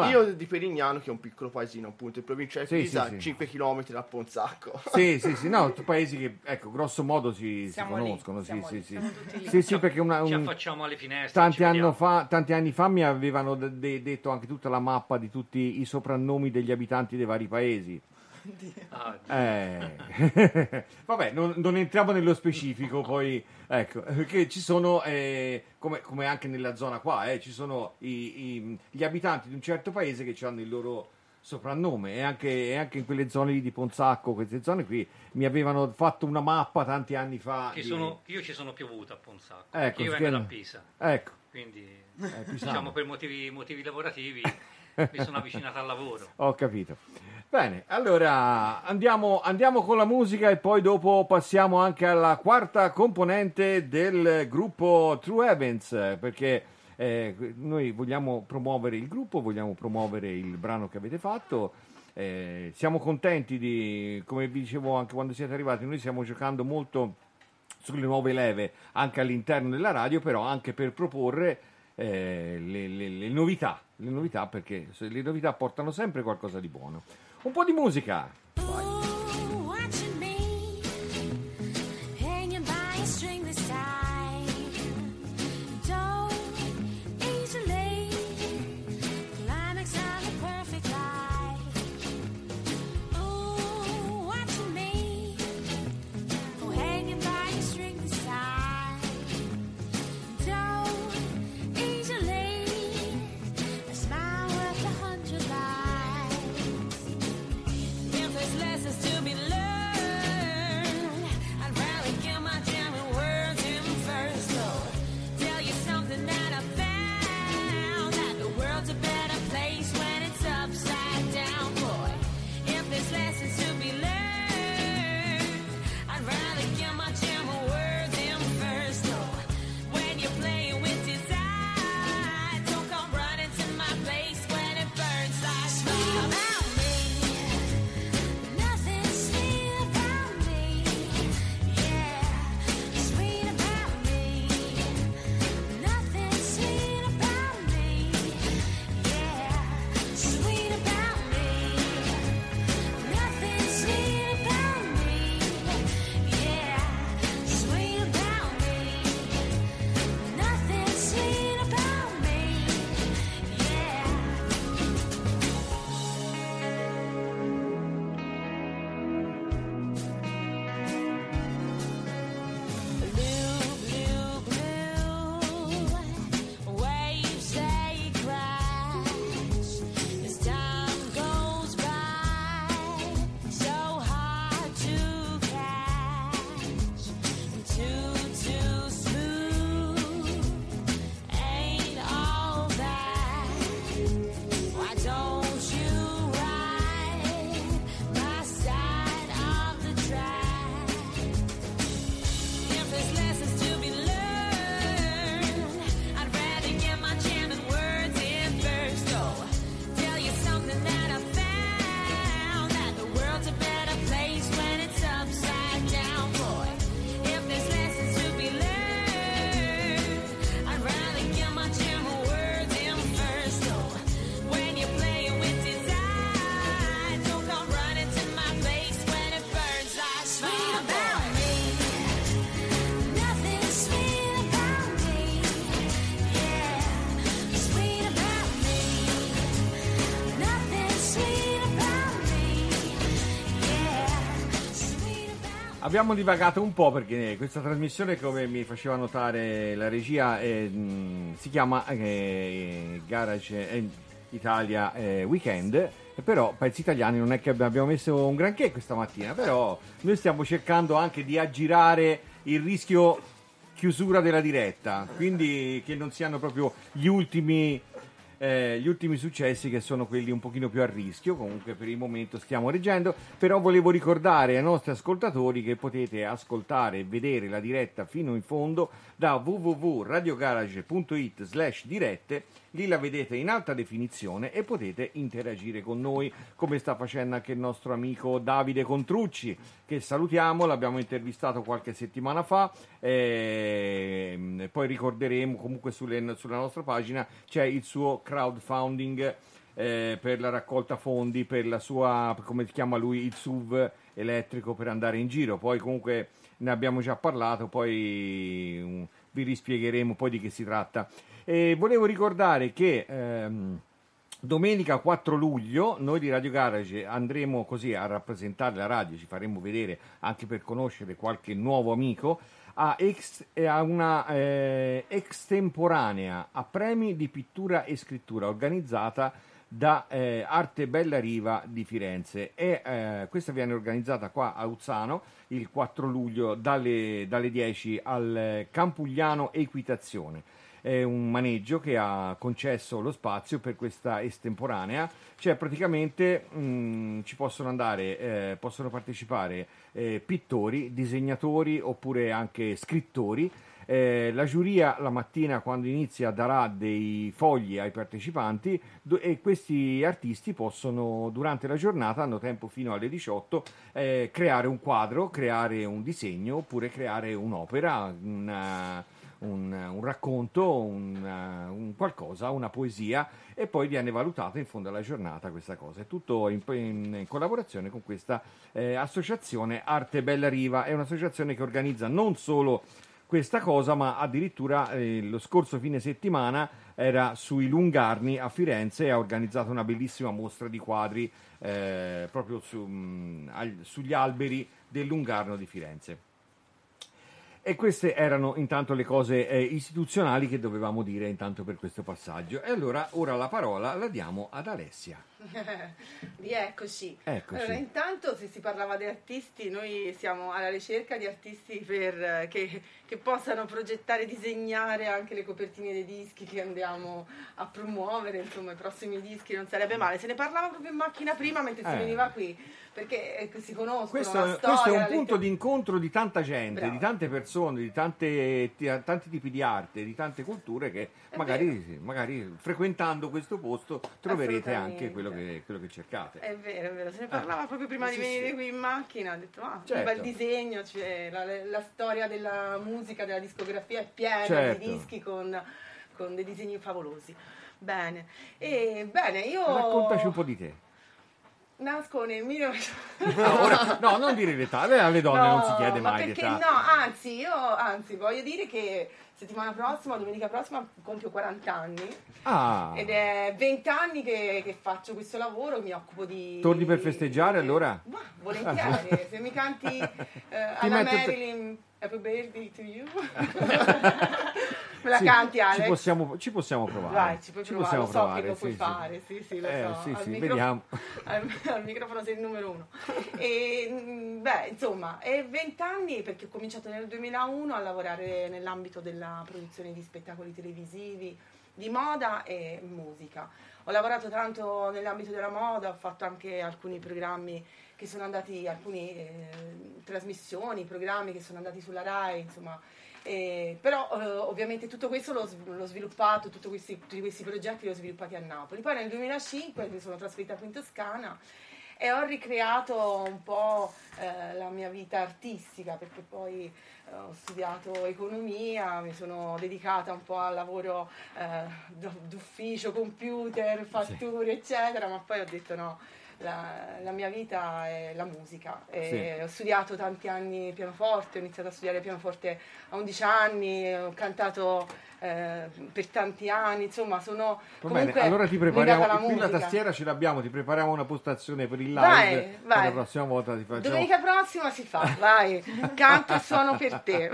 Io di Perignano, che è un piccolo paesino appunto in provincia di Pisa, 5 km da Ponsacco. Sì, no, paesi che ecco grosso modo si conoscono. Sì, perché ci affacciamo alle finestre. Tanti anni fa mi avevano detto anche tutta la mappa di tutti i soprannomi degli abitanti dei vari paesi. Vabbè, non entriamo nello specifico, poi ecco perché ci sono come anche nella zona qua ci sono gli abitanti di un certo paese che hanno il loro soprannome e anche in quelle zone lì di Ponsacco, queste zone qui mi avevano fatto una mappa tanti anni fa io ci sono piovuto a Ponsacco, ecco, io vengo da Pisa, ecco, quindi diciamo per motivi lavorativi mi sono avvicinata al lavoro. Ho capito. Bene, allora andiamo con la musica e poi dopo passiamo anche alla quarta componente del gruppo True Events, perché noi vogliamo promuovere il gruppo, vogliamo promuovere il brano che avete fatto, siamo contenti di, come vi dicevo anche quando siete arrivati, noi stiamo giocando molto sulle nuove leve anche all'interno della radio, però anche per proporre le novità, perché le novità portano sempre qualcosa di buono. Un po' di musica. Lessons to be learned, I'd rather get my damn word. abbiamo divagato un po' perché questa trasmissione, come mi faceva notare la regia, si chiama Garage Italia Weekend, però pezzi italiani non è che abbiamo messo un granché questa mattina, però noi stiamo cercando anche di aggirare il rischio chiusura della diretta, quindi che non siano proprio gli ultimi successi, che sono quelli un pochino più a rischio. Comunque per il momento stiamo reggendo, però volevo ricordare ai nostri ascoltatori che potete ascoltare e vedere la diretta fino in fondo da www.radiogarage.it/dirette. Lì la vedete in alta definizione e potete interagire con noi, come sta facendo anche il nostro amico Davide Contrucci, che salutiamo, l'abbiamo intervistato qualche settimana fa, e poi ricorderemo comunque sulla nostra pagina c'è il suo crowdfunding per la raccolta fondi per la sua, come si chiama lui, il SUV elettrico per andare in giro. Poi comunque ne abbiamo già parlato, poi vi rispiegheremo poi di che si tratta. E volevo ricordare che domenica 4 luglio noi di Radio Garage andremo così a rappresentare la radio, ci faremo vedere anche per conoscere qualche nuovo amico a una estemporanea a premi di pittura e scrittura organizzata da Arte Bella Riva di Firenze, e questa viene organizzata qua a Uzzano il 4 luglio dalle 10 al Campugliano Equitazione. È un maneggio che ha concesso lo spazio per questa estemporanea, cioè praticamente ci possono andare, possono partecipare pittori, disegnatori oppure anche scrittori. La giuria la mattina quando inizia darà dei fogli ai partecipanti e questi artisti possono durante la giornata, hanno tempo fino alle 18, creare un quadro, creare un disegno oppure creare un'opera, un racconto, un qualcosa, una poesia, e poi viene valutata in fondo alla giornata questa cosa. È tutto in collaborazione con questa associazione Arte Bella Riva. È un'associazione che organizza non solo questa cosa, ma addirittura lo scorso fine settimana era sui Lungarni a Firenze e ha organizzato una bellissima mostra di quadri proprio sugli alberi del Lungarno di Firenze. E queste erano intanto le cose istituzionali che dovevamo dire intanto per questo passaggio. E allora ora la parola la diamo ad Alessia. Eccoci. Allora, intanto, se si parlava di artisti, noi siamo alla ricerca di artisti che possano progettare, disegnare anche le copertine dei dischi che andiamo a promuovere, insomma i prossimi dischi. Non sarebbe male, se ne parlava proprio in macchina prima mentre si veniva qui, perché si conoscono la storia. Questo è un punto di incontro di tanta gente, bravo, di tante persone, di tanti tipi di arte, di tante culture, che magari frequentando questo posto troverete anche quello che cercate. È vero, se ne parlava proprio prima di venire qui in macchina, ho detto certo, un bel disegno, cioè, la storia della musica, della discografia è piena, certo, di dischi con dei disegni favolosi. Bene, io... Raccontaci un po' di te. Nasco nel 1900. No, non dire l'età, alle donne non si chiede mai l'età. Anzi, voglio dire che domenica prossima, compio 40 anni. Ed è 20 anni che faccio questo lavoro, mi occupo di... Torni per festeggiare allora? Ma volentieri, se mi canti alla Marilyn, Happy Birthday to You. Me la canti, Alex? Ci possiamo provare. Vai, ci possiamo provare. Lo so che lo puoi fare. Sì, lo so. Vediamo. Al microfono sei il numero uno. È 20 anni, perché ho cominciato nel 2001 a lavorare nell'ambito della produzione di spettacoli televisivi, di moda e musica. Ho lavorato tanto nell'ambito della moda, ho fatto anche alcuni programmi che sono andati, trasmissioni, programmi che sono andati sulla Rai, insomma. Però ovviamente tutto questo l'ho sviluppato, tutti questi progetti li ho sviluppati a Napoli. Poi nel 2005 mi sono trasferita qui in Toscana e ho ricreato un po' la mia vita artistica, perché poi ho studiato economia, mi sono dedicata un po' al lavoro d'ufficio, computer, fatture, eccetera, ma poi ho detto no, la mia vita è la musica. Ho studiato tanti anni pianoforte, ho iniziato a studiare pianoforte a 11 anni, ho cantato per tanti anni, insomma sono comunque bene. Allora ti prepariamo, qui musica. La tastiera ce l'abbiamo, ti prepariamo una postazione per il live, vai. La prossima volta ti facciamo... Domenica prossima si fa, vai, canto e suono per te.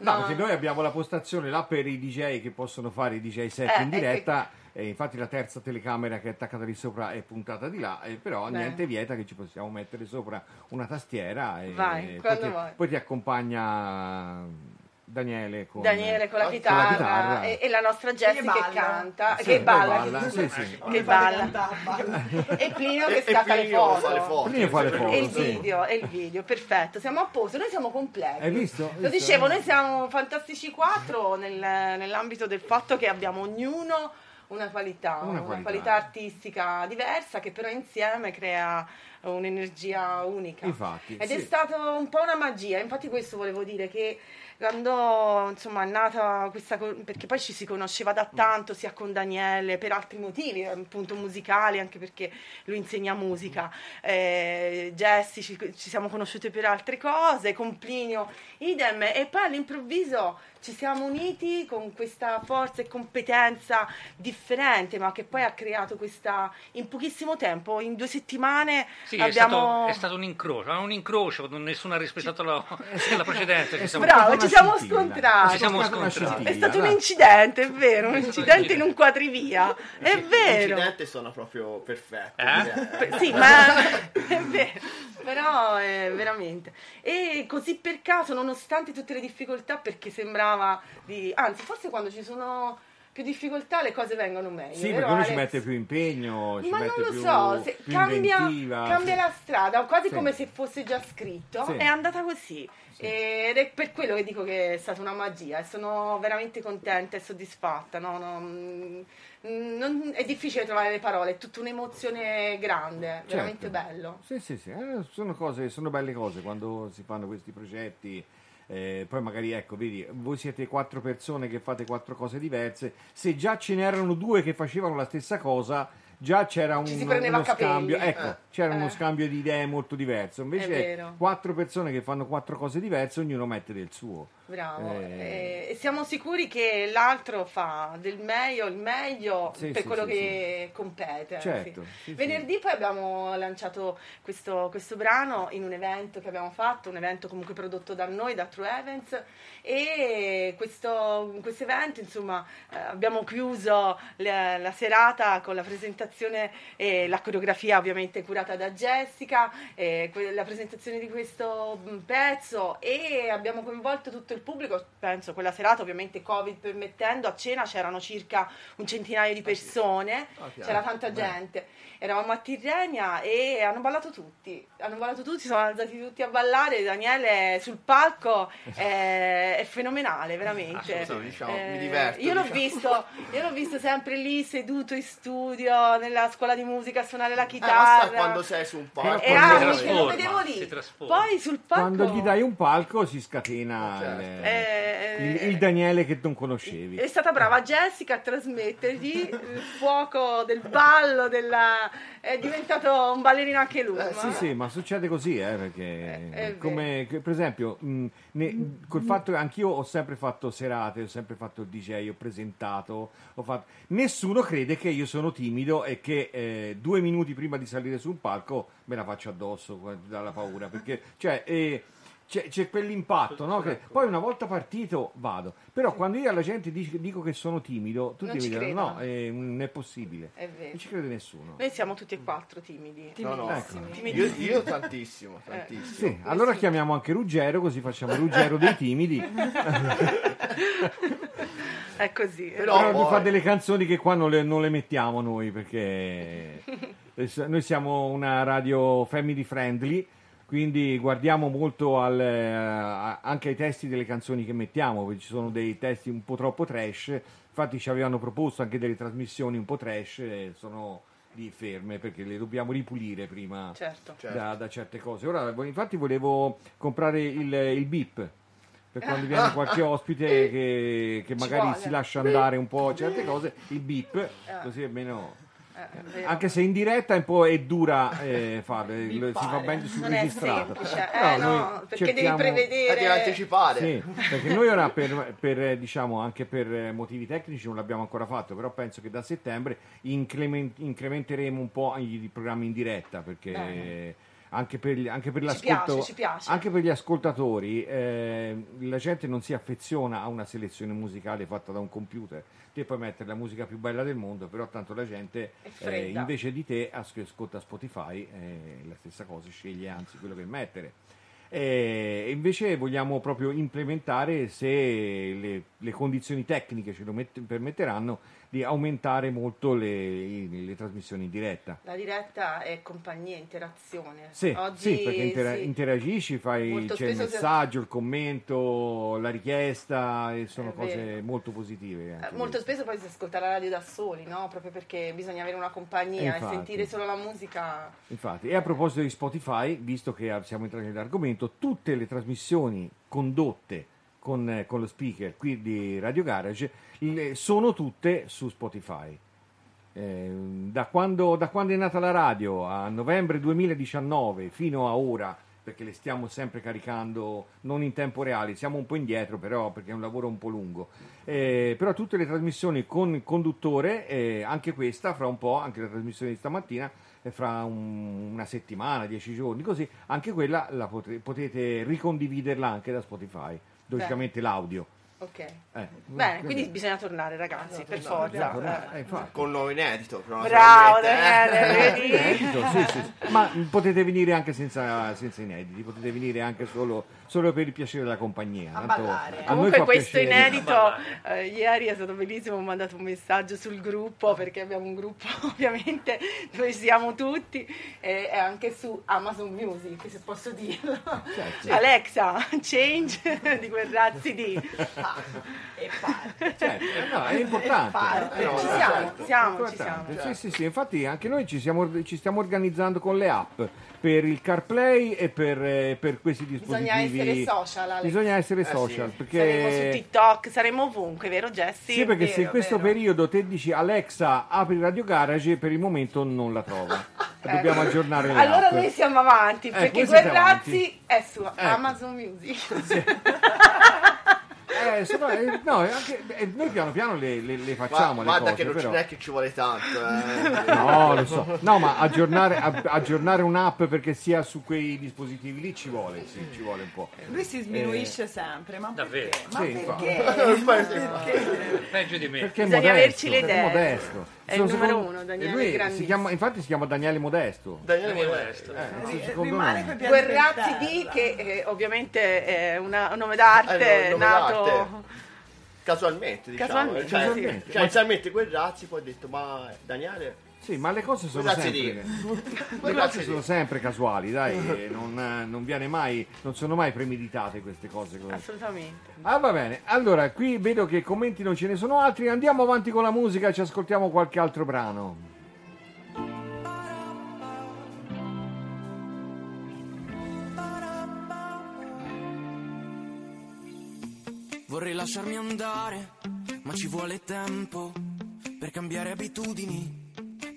No, perché noi abbiamo la postazione là per i DJ che possono fare i DJ set in diretta, e infatti la terza telecamera che è attaccata lì sopra è puntata di là, però niente vieta che ci possiamo mettere sopra una tastiera e poi ti accompagna Daniele con la chitarra, e la nostra Jessy che canta, che balla. E Plinio che scatta le foto e il video, perfetto, siamo a posto, noi siamo completi. Hai visto? Lo dicevo, noi siamo fantastici quattro nell'ambito del fatto che abbiamo ognuno una qualità artistica diversa che però insieme crea un'energia unica. Infatti, è stata un po' una magia. Infatti questo volevo dire, che quando insomma è nata questa, perché poi ci si conosceva da tanto sia con Daniele per altri motivi, appunto musicali, anche perché lui insegna musica, Jessy ci siamo conosciute per altre cose, con Plinio idem, e poi all'improvviso ci siamo uniti con questa forza e competenza differente, ma che poi ha creato questa, in pochissimo tempo, in 2 settimane è stato un incrocio, nessuno ha rispettato la precedenza. Ci siamo scontrati. È stato un incidente, è vero, in un quadrivia, è vero. Incidente sono proprio perfetto. Sì, ma è vero, però è veramente. E così per caso, nonostante tutte le difficoltà, perché sembrava anzi, forse quando ci sono più difficoltà le cose vengono meglio. Sì, perché uno ci mette più impegno, ma non lo so, cambia la strada, quasi come se fosse già scritto, è andata così. Ed è per quello che dico che è stata una magia, e sono veramente contenta e soddisfatta. È difficile trovare le parole, è tutta un'emozione grande, veramente bello. Sì, sono belle cose quando si fanno questi progetti. Poi magari vedi, voi siete 4 persone che fate 4 cose diverse. Se già ce n'erano 2 che facevano la stessa cosa, già c'era uno scambio, c'era uno scambio di idee molto diverso. Invece 4 persone che fanno 4 cose diverse, ognuno mette del suo. Bravo. E siamo sicuri che l'altro fa del meglio, il meglio per quello che compete. Certo. Sì. Venerdì poi abbiamo lanciato questo brano in un evento che abbiamo fatto, un evento comunque prodotto da noi, da True Events, e questo evento, insomma, abbiamo chiuso la serata con la presentazione e la coreografia ovviamente curata da Jessica, la presentazione di questo pezzo, e abbiamo coinvolto tutto il pubblico, penso, quella serata, ovviamente Covid permettendo. A cena c'erano circa un centinaio di persone, c'era tanta gente, eravamo a Tirrenia e hanno ballato tutti, sono alzati tutti a ballare. Daniele sul palco è fenomenale, veramente, mi diverto, io l'ho visto sempre lì seduto in studio nella scuola di musica a suonare la chitarra, quando sei su un palco poi sul palco, quando gli dai un palco si scatena. Il Daniele che non conoscevi. È stata brava Jessica a trasmettergli il fuoco del ballo, è diventato un ballerino anche lui. Sì, ma succede così, perché come per esempio col fatto che anch'io ho sempre fatto serate, ho sempre fatto il DJ, ho presentato, nessuno crede che io sono timido e che 2 minuti prima di salire su un palco me la faccio addosso dalla paura, perché c'è quell'impatto, no? Che poi una volta partito vado, però quando io alla gente dico che sono timido, tutti mi dicono no, non è possibile, è vero. Non ci crede nessuno. Noi siamo tutti e 4 timidi. Io tantissimo. Sì, allora chiamiamo anche Ruggero, così facciamo Ruggero dei timidi. È così. Però poi... fa delle canzoni che qua non le mettiamo noi, perché noi siamo una radio family friendly, quindi guardiamo molto anche ai testi delle canzoni che mettiamo, perché ci sono dei testi un po' troppo trash. Infatti ci avevano proposto anche delle trasmissioni un po' trash, sono lì ferme perché le dobbiamo ripulire prima da certe cose. Ora infatti volevo comprare il beep per quando viene qualche ospite che magari si lascia andare un po' certe cose, il beep, così almeno... Anche se in diretta è un po' è dura, si fa ben registrato. No, perché cerchiamo... devi prevedere, devi anticipare. Sì, perché noi ora per diciamo anche per motivi tecnici non l'abbiamo ancora fatto, però penso che da settembre incrementeremo un po' i programmi in diretta, perché anche per l'ascolto, ci piace. Anche per gli ascoltatori, la gente non si affeziona a una selezione musicale fatta da un computer. Te puoi mettere la musica più bella del mondo, però tanto la gente invece di te ascolta Spotify, la stessa cosa, sceglie anzi quello che mettere. Invece vogliamo proprio implementare, se le condizioni tecniche ce lo permetteranno, di aumentare molto le trasmissioni in diretta. La diretta è compagnia, interazione. Sì, oggi, sì, perché interagisci, fai, c'è il messaggio, il commento, la richiesta, e sono cose molto positive. Molto spesso poi si ascolta la radio da soli, no? Proprio perché bisogna avere una compagnia, e sentire solo la musica. Infatti, e a proposito di Spotify, visto che siamo entrati nell'argomento, tutte le trasmissioni condotte con lo speaker qui di Radio Garage sono tutte su Spotify. Da quando è nata la radio, a novembre 2019 fino a ora, perché le stiamo sempre caricando non in tempo reale, siamo un po' indietro però perché è un lavoro un po' lungo, però tutte le trasmissioni con il conduttore, anche questa fra un po', anche la trasmissione di stamattina fra una settimana, 10 giorni, così anche quella la potete ricondividerla anche da Spotify, logicamente l'audio. Ok. Bene, quindi bisogna tornare, ragazzi, per forza. Con nuovo inedito. Bravo, inedito, sì. Ma potete venire anche senza inediti, potete venire anche solo per il piacere della compagnia. A ballare. Comunque questo piacere. Inedito, ieri è stato bellissimo, ho mandato un messaggio sul gruppo, perché abbiamo un gruppo ovviamente dove siamo tutti, e è anche su Amazon Music, se posso dirlo. Certo. Alexa, Change di Guerrazzi di... E parte. Certo, no, è importante. Ci siamo. Sì, infatti anche noi ci stiamo organizzando con le app per il CarPlay e per questi dispositivi. Bisogna essere social, Alex. Perché saremo su TikTok, saremo ovunque, vero Jessy? Sì, perché se in questo periodo te dici Alexa apri Radio Garage, per il momento non la trova. Dobbiamo aggiornare le app. Allora noi siamo avanti, perché Guerrazzi è su Amazon Music. Sì. Noi piano piano le facciamo. Guarda le cose, che non è che ci vuole tanto. No, lo so. No, ma aggiornare un'app perché sia su quei dispositivi lì ci vuole un po'. Lui si sminuisce sempre, ma davvero? Perché? Peggio di me. Perché bisogna averci le idee. Modesto. È il numero uno, Daniele Guerrazzi. Infatti si chiama Daniele Modesto. Guerrazzi D, che ovviamente è un nome d'arte, nato casualmente, diciamo. Casualmente Guerrazzi poi ha detto, ma Daniele... Sì, ma le cose sono sempre casuali, dai, non viene mai, non sono mai premeditate queste cose. Assolutamente. Ah, va bene, allora qui vedo che commenti non ce ne sono altri, andiamo avanti con la musica, ci ascoltiamo qualche altro brano. Vorrei lasciarmi andare, ma ci vuole tempo per cambiare abitudini.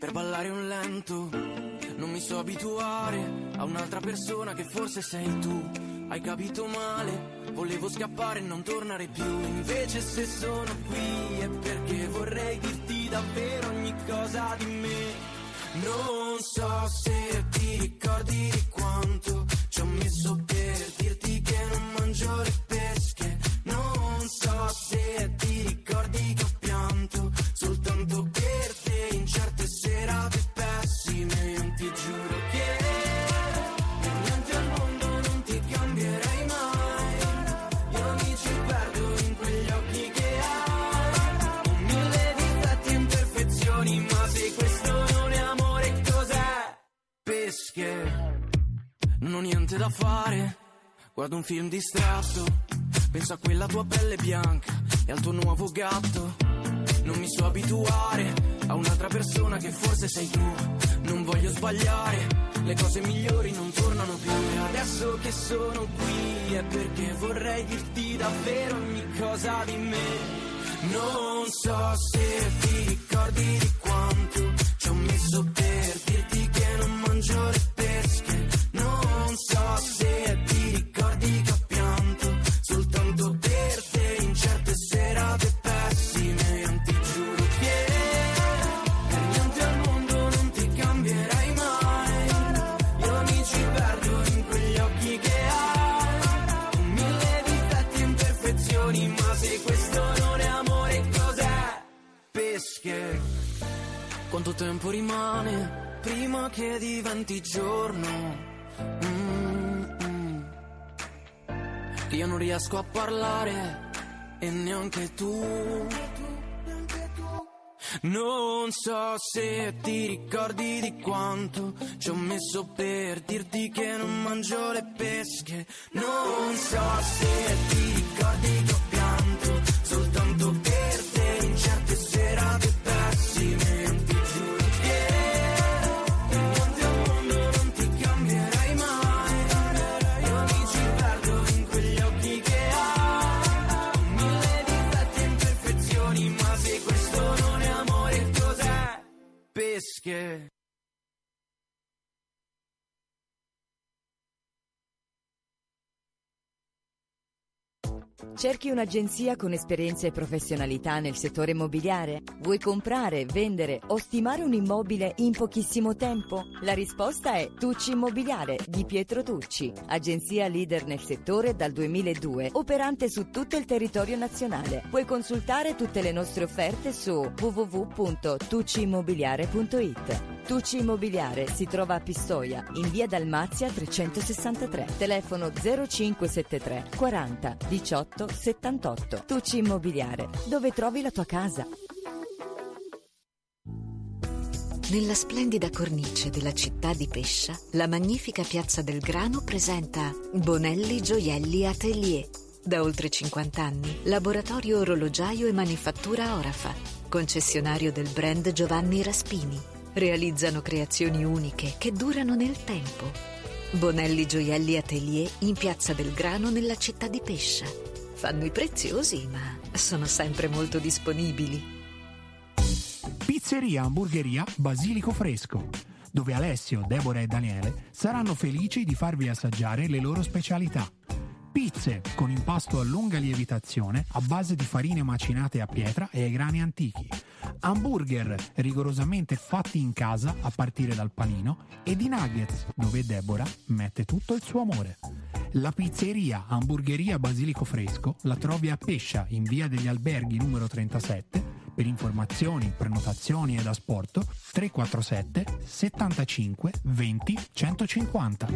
Per ballare un lento, non mi so abituare a un'altra persona che forse sei tu. Hai capito male, volevo scappare e non tornare più. Invece se sono qui è perché vorrei dirti davvero ogni cosa di me. Non so se ti ricordi di quanto ci ho messo per dirti che non mangio le pesche. Non so se ti ricordi che ho pianto soltanto per te in certe serate pessime. Non ti giuro che per niente al mondo non ti cambierei mai. Io mi ci perdo in quegli occhi che hai, con mille difetti e imperfezioni, ma se questo non è amore cos'è? Pesche. Non ho niente da fare, guardo un film distratto, penso a quella tua pelle bianca e al tuo nuovo gatto. Non mi so abituare a un'altra persona che forse sei tu. Non voglio sbagliare, le cose migliori non tornano più. E adesso che sono qui è perché vorrei dirti davvero ogni cosa di me. Non so se ti ricordi di quanto ci ho commesso per dirti che non mangio le pesche. Non so se ti ricordi che ho pianto soltanto per te in certe serate pessime. Io non ti giuro che per niente al mondo non ti cambierai mai. Io mi ci perdo in quegli occhi che hai, con mille difetti e imperfezioni, ma se questo non è amore cos'è? Pesche. Quanto tempo rimane prima che diventi giorno? Io non riesco a parlare e neanche tu. Non so se ti ricordi di quanto ci ho messo per dirti che non mangio le pesche. Non so se ti ricordi che ho pianto soltanto per te in certe serate pessime. Pesche. Cerchi un'agenzia con esperienza e professionalità nel settore immobiliare? Vuoi comprare, vendere o stimare un immobile in pochissimo tempo? La risposta è Tucci Immobiliare di Pietro Tucci, agenzia leader nel settore dal 2002, operante su tutto il territorio nazionale. Puoi consultare tutte le nostre offerte su www.tucciimmobiliare.it. Tucci Immobiliare si trova a Pistoia, in via Dalmazia 363, telefono 0573 40 18 78. Tucci Immobiliare, dove trovi la tua casa. Nella splendida cornice della città di Pescia, la magnifica Piazza del Grano presenta Bonelli Gioielli Atelier. Da oltre 50 anni, laboratorio orologiaio e manifattura Orafa, concessionario del brand Giovanni Raspini. Realizzano creazioni uniche che durano nel tempo. Bonelli Gioielli Atelier in Piazza del Grano nella città di Pescia. Fanno i preziosi, ma sono sempre molto disponibili. Pizzeria Hamburgheria Basilico Fresco, dove Alessio, Deborah e Daniele saranno felici di farvi assaggiare le loro specialità. Pizze con impasto a lunga lievitazione a base di farine macinate a pietra e ai grani antichi. Hamburger rigorosamente fatti in casa a partire dal panino e di nuggets, dove Deborah mette tutto il suo amore. La pizzeria Hamburgheria Basilico Fresco la trovi a Pescia in via degli Alberghi numero 37. Per informazioni, prenotazioni ed asporto 347 75 20 150.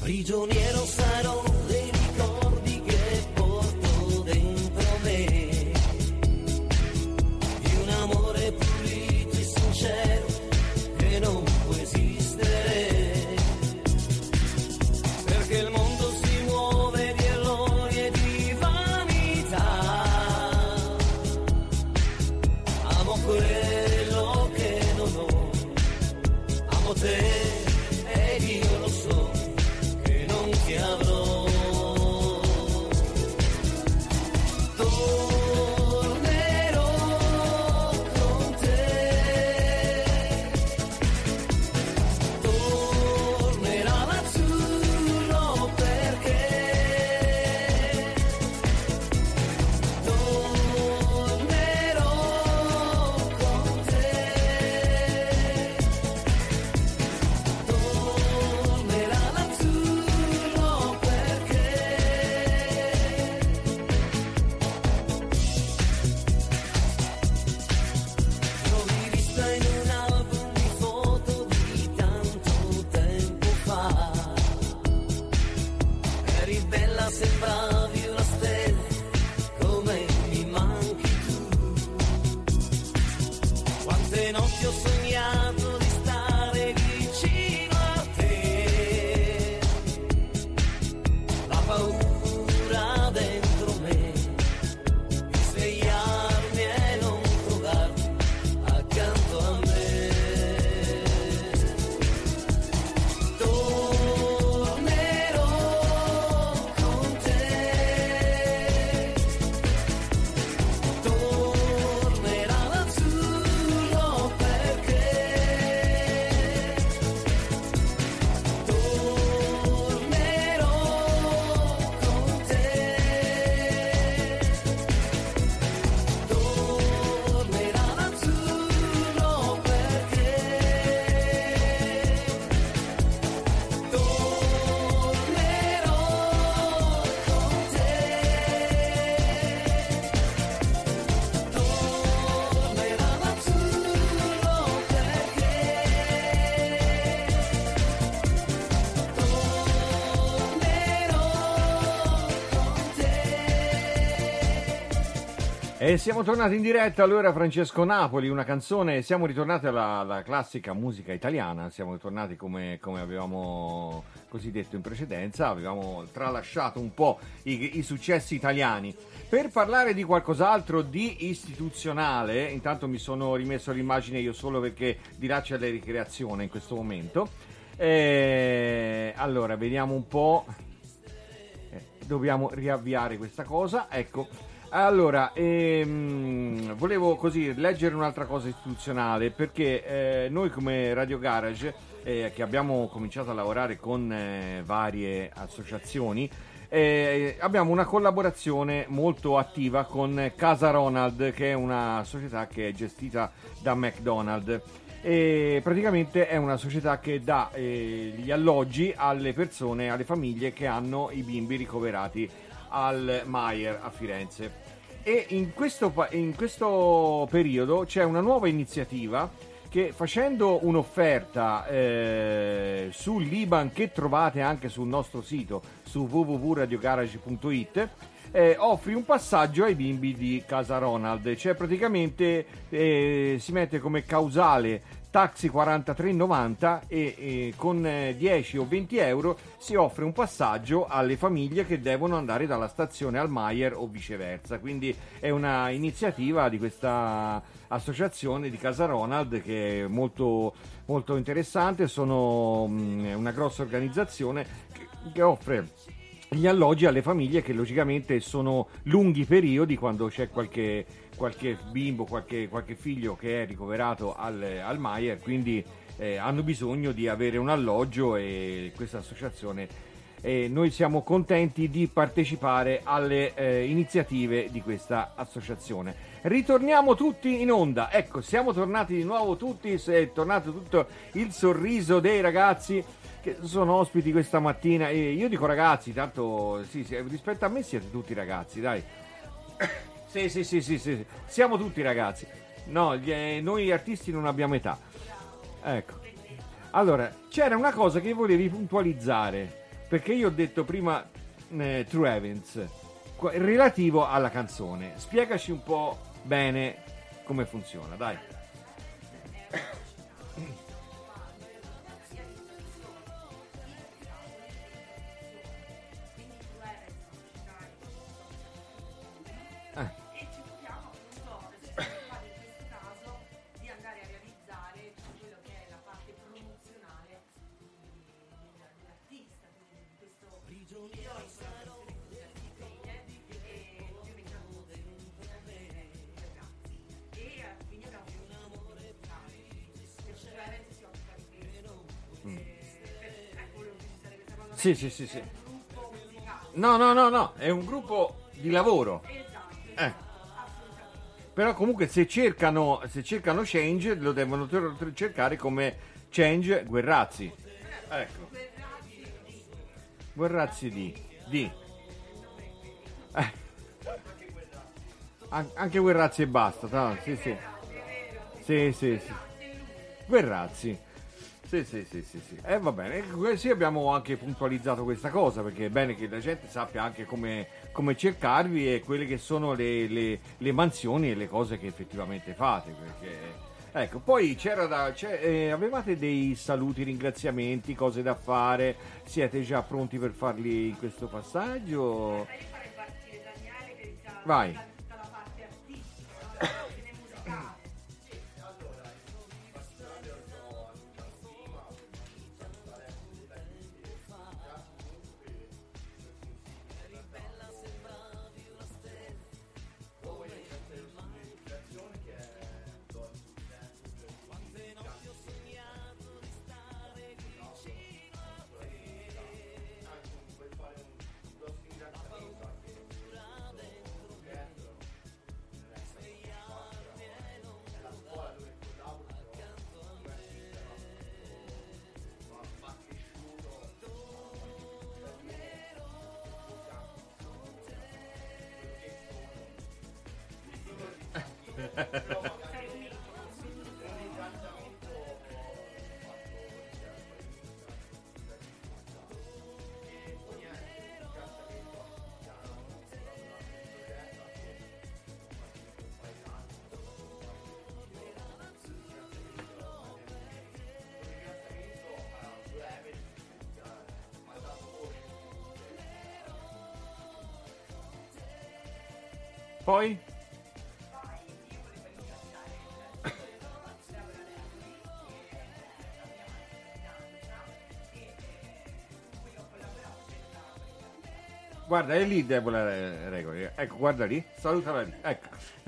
Prigioniero sarò dei ricordi che porto dentro me, di un amore pulito e sincero che non può esistere. E siamo tornati in diretta, allora Francesco Napoli, una canzone, siamo ritornati alla classica musica italiana, siamo ritornati come avevamo così detto in precedenza, avevamo tralasciato un po' i successi italiani. Per parlare di qualcos'altro di istituzionale, intanto mi sono rimesso l'immagine io solo perché di là c'è la ricreazione in questo momento. Allora, vediamo un po', dobbiamo riavviare questa cosa, ecco. Allora, volevo così leggere un'altra cosa istituzionale, perché noi come Radio Garage, che abbiamo cominciato a lavorare con varie associazioni, abbiamo una collaborazione molto attiva con Casa Ronald, che è una società che è gestita da McDonald's. E praticamente è una società che dà gli alloggi alle persone, alle famiglie che hanno i bimbi ricoverati al Maier a Firenze, e in questo periodo c'è una nuova iniziativa che, facendo un'offerta sull'Iban, che trovate anche sul nostro sito su www.radiogarage.it, offri un passaggio ai bimbi di Casa Ronald. Cioè praticamente si mette come causale taxi 43,90 e con 10 o 20 euro si offre un passaggio alle famiglie che devono andare dalla stazione al Maier o viceversa. Quindi è una iniziativa di questa associazione di Casa Ronald che è molto, molto interessante. Sono una grossa organizzazione che offre gli alloggi alle famiglie, che logicamente sono lunghi periodi, quando c'è qualche bimbo, qualche figlio che è ricoverato al Maier, quindi hanno bisogno di avere un alloggio, e questa associazione, noi siamo contenti di partecipare alle iniziative di questa associazione. Ritorniamo tutti in onda, ecco, siamo tornati di nuovo tutti, è tornato tutto il sorriso dei ragazzi che sono ospiti questa mattina, e io dico ragazzi, tanto sì, rispetto a me siete tutti ragazzi, dai. Sì, siamo tutti ragazzi. No, noi artisti non abbiamo età. Ecco. Allora, c'era una cosa che volevi puntualizzare, perché io ho detto prima True Events, relativo alla canzone. Spiegaci un po' bene come funziona, dai. Sì. No, è un gruppo di lavoro. Esatto. Però comunque se cercano Change lo devono cercare come Change Guerrazzi. Ecco. Guerrazzi di. Anche Guerrazzi e basta, no? Sì. Sì. Guerrazzi. Sì. Va bene, sì, abbiamo anche puntualizzato questa cosa, perché è bene che la gente sappia anche come cercarvi e quelle che sono le mansioni e le cose che effettivamente fate, perché... Ecco, poi avevate dei saluti, ringraziamenti, cose da fare, siete già pronti per farli in questo passaggio? Io farei partire Daniele, che diciamo... Vai. Poi? Guarda, è lì Deborah Regoli. Ecco, guarda lì, salutala lì. Ecco.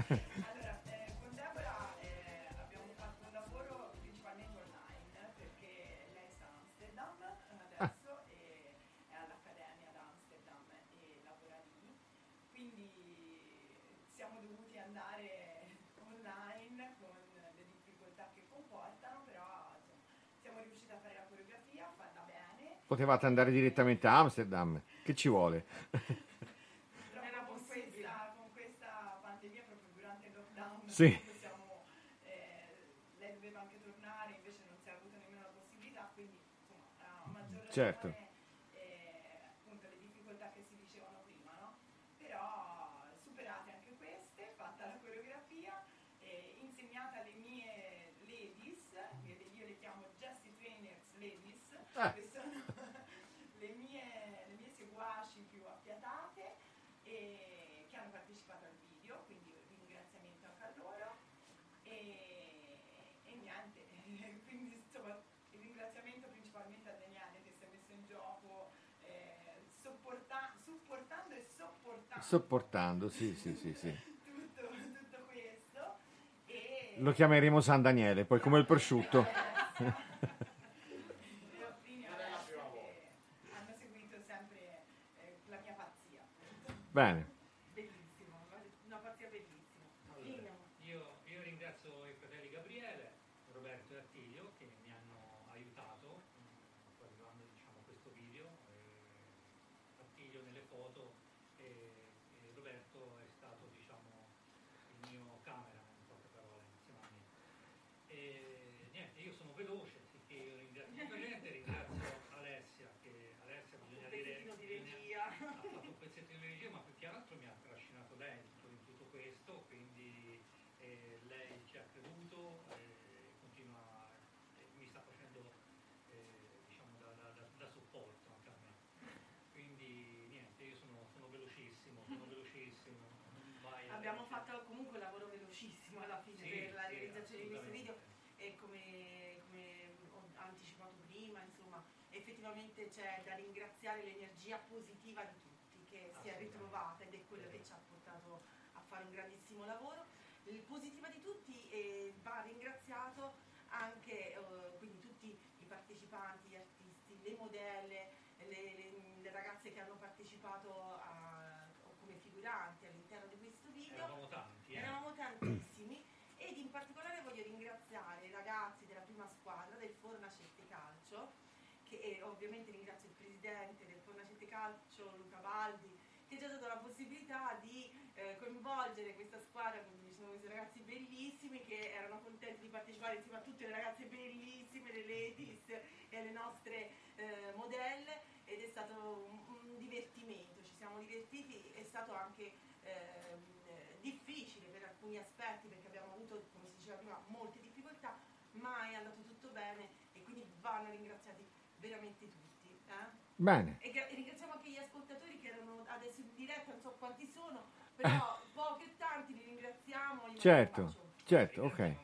Potevate andare direttamente a Amsterdam, che ci vuole? Era con questa pandemia, proprio durante il lockdown, sì. Possiamo, lei doveva anche tornare, invece non si è avuta nemmeno la possibilità, quindi insomma, a maggior ragione, certo. Appunto le difficoltà che si dicevano prima, no? Però superate anche queste, fatta la coreografia, insegnata alle mie ladies, io le chiamo Jessy Trainer Ladies, che sono le mie seguaci più affiatate e che hanno partecipato al video, quindi ringraziamento anche a loro e niente, quindi insomma il ringraziamento principalmente a Daniele che si è messo in gioco supportando e sopportando. Sopportando, sì. tutto questo. E lo chiameremo San Daniele, poi come il prosciutto. Bene. Bellissimo, una partita bellissima. Allora, io ringrazio i fratelli Gabriele, Roberto e Attilio che mi hanno aiutato guardando, diciamo, questo video. Attilio nelle foto e Roberto è stato, diciamo, il mio camera, in poche parole, insieme a me. E niente, io sono veloce, perché io ringrazio gente, ringrazio Alessia, che Alessia bisogna dire. Ma perché altro mi ha trascinato lei in tutto questo, quindi lei ci ha creduto, continua, mi sta facendo diciamo da supporto anche a me. Quindi niente, io sono velocissimo. Vai, abbiamo fatto comunque un lavoro velocissimo alla fine, sì, per la realizzazione di questo video e come ho anticipato prima, insomma, effettivamente c'è da ringraziare l'energia positiva di tutti. Che si è ritrovata ed è quello che ci ha portato a fare un grandissimo lavoro. Il positivo di tutti va ringraziato anche quindi tutti i partecipanti, gli artisti, le modelle, le ragazze che hanno partecipato come figuranti all'interno di questo video. Eravamo tantissimi ed in particolare voglio ringraziare i ragazzi della prima squadra del Fornacette Calcio. E ovviamente ringrazio il presidente del Ponsacco Calcio, Luca Baldi, che ci ha dato la possibilità di coinvolgere questa squadra, quindi ci sono questi ragazzi bellissimi che erano contenti di partecipare insieme a tutte le ragazze bellissime, le ladies e le nostre modelle, ed è stato un divertimento, ci siamo divertiti, è stato anche difficile per alcuni aspetti perché abbiamo avuto, come si diceva prima, molte difficoltà, ma è andato tutto bene e quindi vanno ringraziati veramente tutti, Bene. E ringraziamo anche gli ascoltatori che erano adesso in diretta, non so quanti sono, però pochi o tanti li ringraziamo. Certo, ok.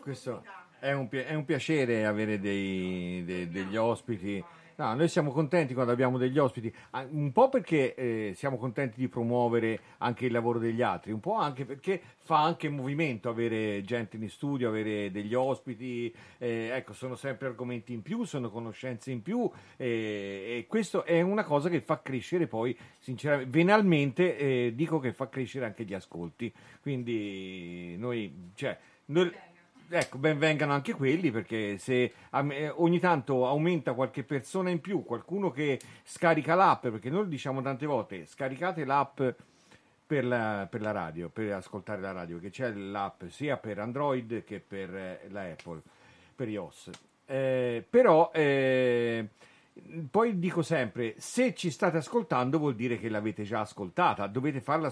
Questo è un piacere avere degli ospiti. No, noi siamo contenti quando abbiamo degli ospiti, un po' perché siamo contenti di promuovere anche il lavoro degli altri, un po' anche perché fa anche movimento avere gente in studio, avere degli ospiti, ecco, sono sempre argomenti in più, sono conoscenze in più, e questo è una cosa che fa crescere poi, sinceramente, venalmente dico che fa crescere anche gli ascolti, quindi noi ecco, ben vengano anche quelli, perché se ogni tanto aumenta qualche persona in più, qualcuno che scarica l'app, perché noi diciamo tante volte, scaricate l'app per la radio, per ascoltare la radio, che c'è l'app sia per Android che per la Apple, per iOS. Però poi dico sempre, se ci state ascoltando vuol dire che l'avete già ascoltata, dovete farla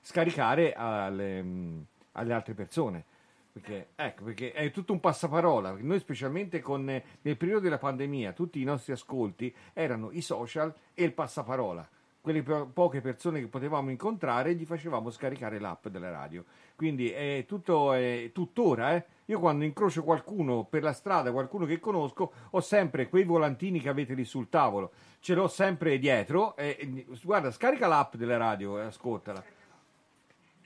scaricare alle altre persone. Perché è tutto un passaparola. Noi specialmente nel periodo della pandemia tutti i nostri ascolti erano i social e il passaparola. quelle poche persone che potevamo incontrare, gli facevamo scaricare l'app della radio. Quindi è tutto, è tuttora, Io quando incrocio qualcuno per la strada, qualcuno che conosco, ho sempre quei volantini che avete lì sul tavolo, ce l'ho sempre dietro. Guarda, scarica l'app della radio e ascoltala.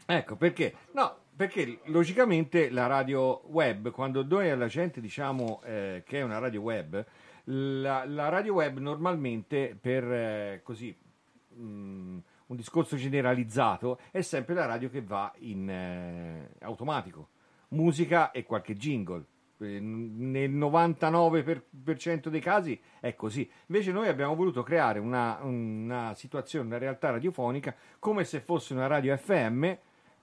Ecco perché. No, perché logicamente la radio web, quando noi alla gente diciamo che è una radio web, la radio web normalmente per così un discorso generalizzato è sempre la radio che va in automatico, musica e qualche jingle, nel 99% dei casi è così. Invece noi abbiamo voluto creare una situazione, una realtà radiofonica come se fosse una radio FM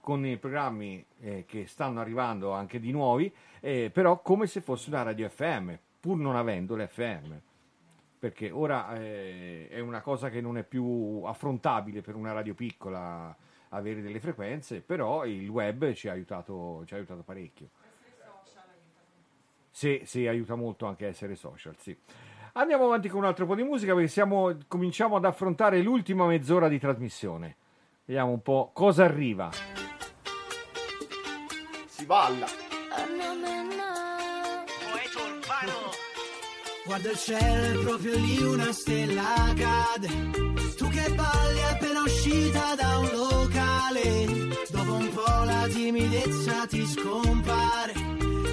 con i programmi che stanno arrivando anche di nuovi, però come se fosse una radio FM pur non avendo l'FM, perché ora è una cosa che non è più affrontabile per una radio piccola avere delle frequenze, però il web ci ha aiutato parecchio. Essere social aiuta molto. Sì, aiuta molto anche essere social, sì. Andiamo avanti con un altro po' di musica, perché cominciamo ad affrontare l'ultima mezz'ora di trasmissione. Vediamo un po' cosa arriva. Si balla! Poeta urbano! Guarda il cielo, proprio lì una stella cade. Tu che balli appena uscita da un locale. Dopo un po' la timidezza ti scompare.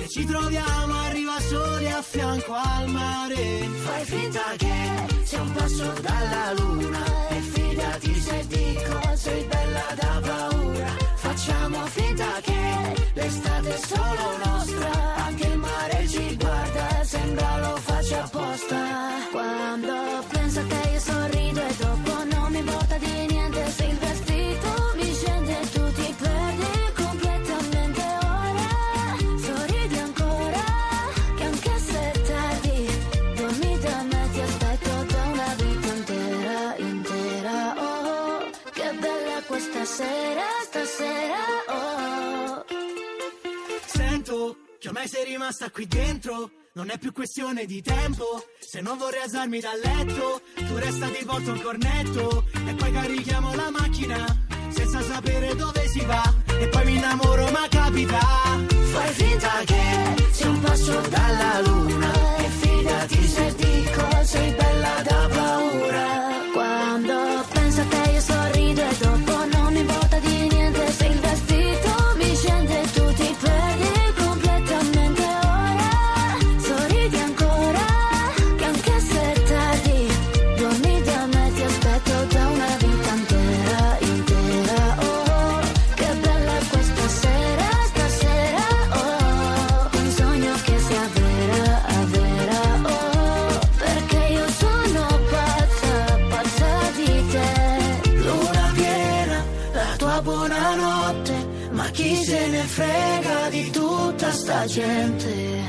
E ci troviamo a riva soli a fianco al mare. Fai finta che sia un passo dalla luna. E fidati se dico sei bella da paura. Facciamo finta che l'estate è solo nostra. Anche il mare ci guarda, sembra lo faccia apposta. Quando penso a te io sorrido e dopo non mi importa di niente. Se il vestito mi scende e tu ti perdi completamente. Ora sorridi ancora, che anche se è tardi, dormi da me, ti aspetto da una vita intera, intera. Oh, che bella questa sera, stasera. Oh, sento che ormai sei rimasta qui dentro. Non è più questione di tempo. Se non vorrei alzarmi dal letto, tu resta di volta un cornetto. E poi carichiamo la macchina senza sapere dove si va. E poi mi innamoro, ma capita. Fai finta che sia un passo dalla luna. E fidati se dico sei bella da paura. Quando penso a te io sorrido e dopo non mi importa di niente. Se il vestito mi scende e tu ti perdi completamente. Frega di tutta sta gente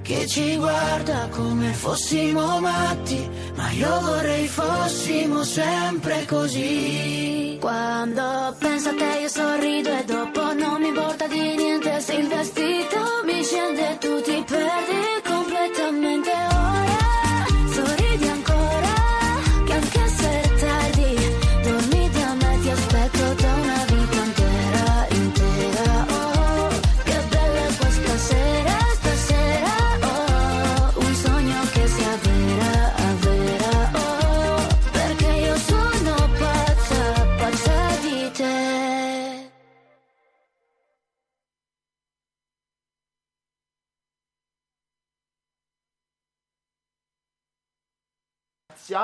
che ci guarda come fossimo matti, ma io vorrei fossimo sempre così. Quando penso a te io sorrido e dopo non mi importa di niente. Se il vestito mi scende e tu ti perdi completamente. Ora sorridi ancora, che anche se è tardi, dormi da me, ti aspetto da una vita intera, intera.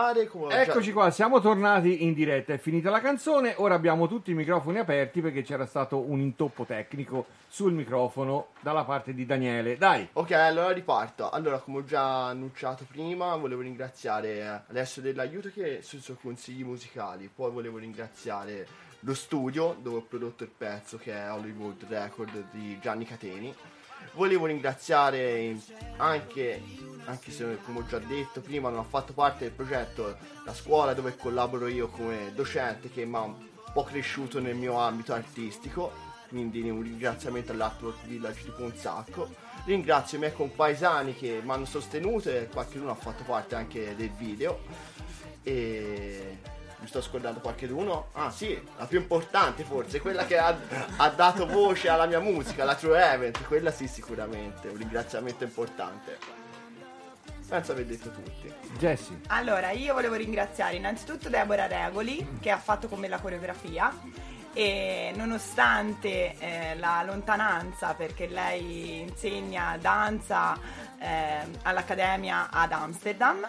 Eccoci qua, siamo tornati in diretta, è finita la canzone, ora abbiamo tutti i microfoni aperti perché c'era stato un intoppo tecnico sul microfono dalla parte di Daniele. Dai. Ok, allora riparto. Allora, come ho già annunciato prima, volevo ringraziare Alessio dell'aiuto che sui suoi consigli musicali, poi volevo ringraziare lo studio dove ho prodotto il pezzo che è Hollywood Record di Gianni Cateni. Volevo ringraziare anche se come ho già detto prima non ha fatto parte del progetto la scuola dove collaboro io come docente, che mi ha un po' cresciuto nel mio ambito artististico, quindi un ringraziamento all'Artwork Village di Ponsacco. Ringrazio i miei compaesani che mi hanno sostenuto e qualcuno ha fatto parte anche del video e mi sto scordando qualcheduno. Ah sì, la più importante forse, quella che ha dato voce alla mia musica, la True Event, quella sì sicuramente, un ringraziamento importante. Penso aver detto tutti. Jessy. Allora, io volevo ringraziare innanzitutto Deborah Regoli, che ha fatto con me la coreografia, e nonostante la lontananza, perché lei insegna danza all'Accademia ad Amsterdam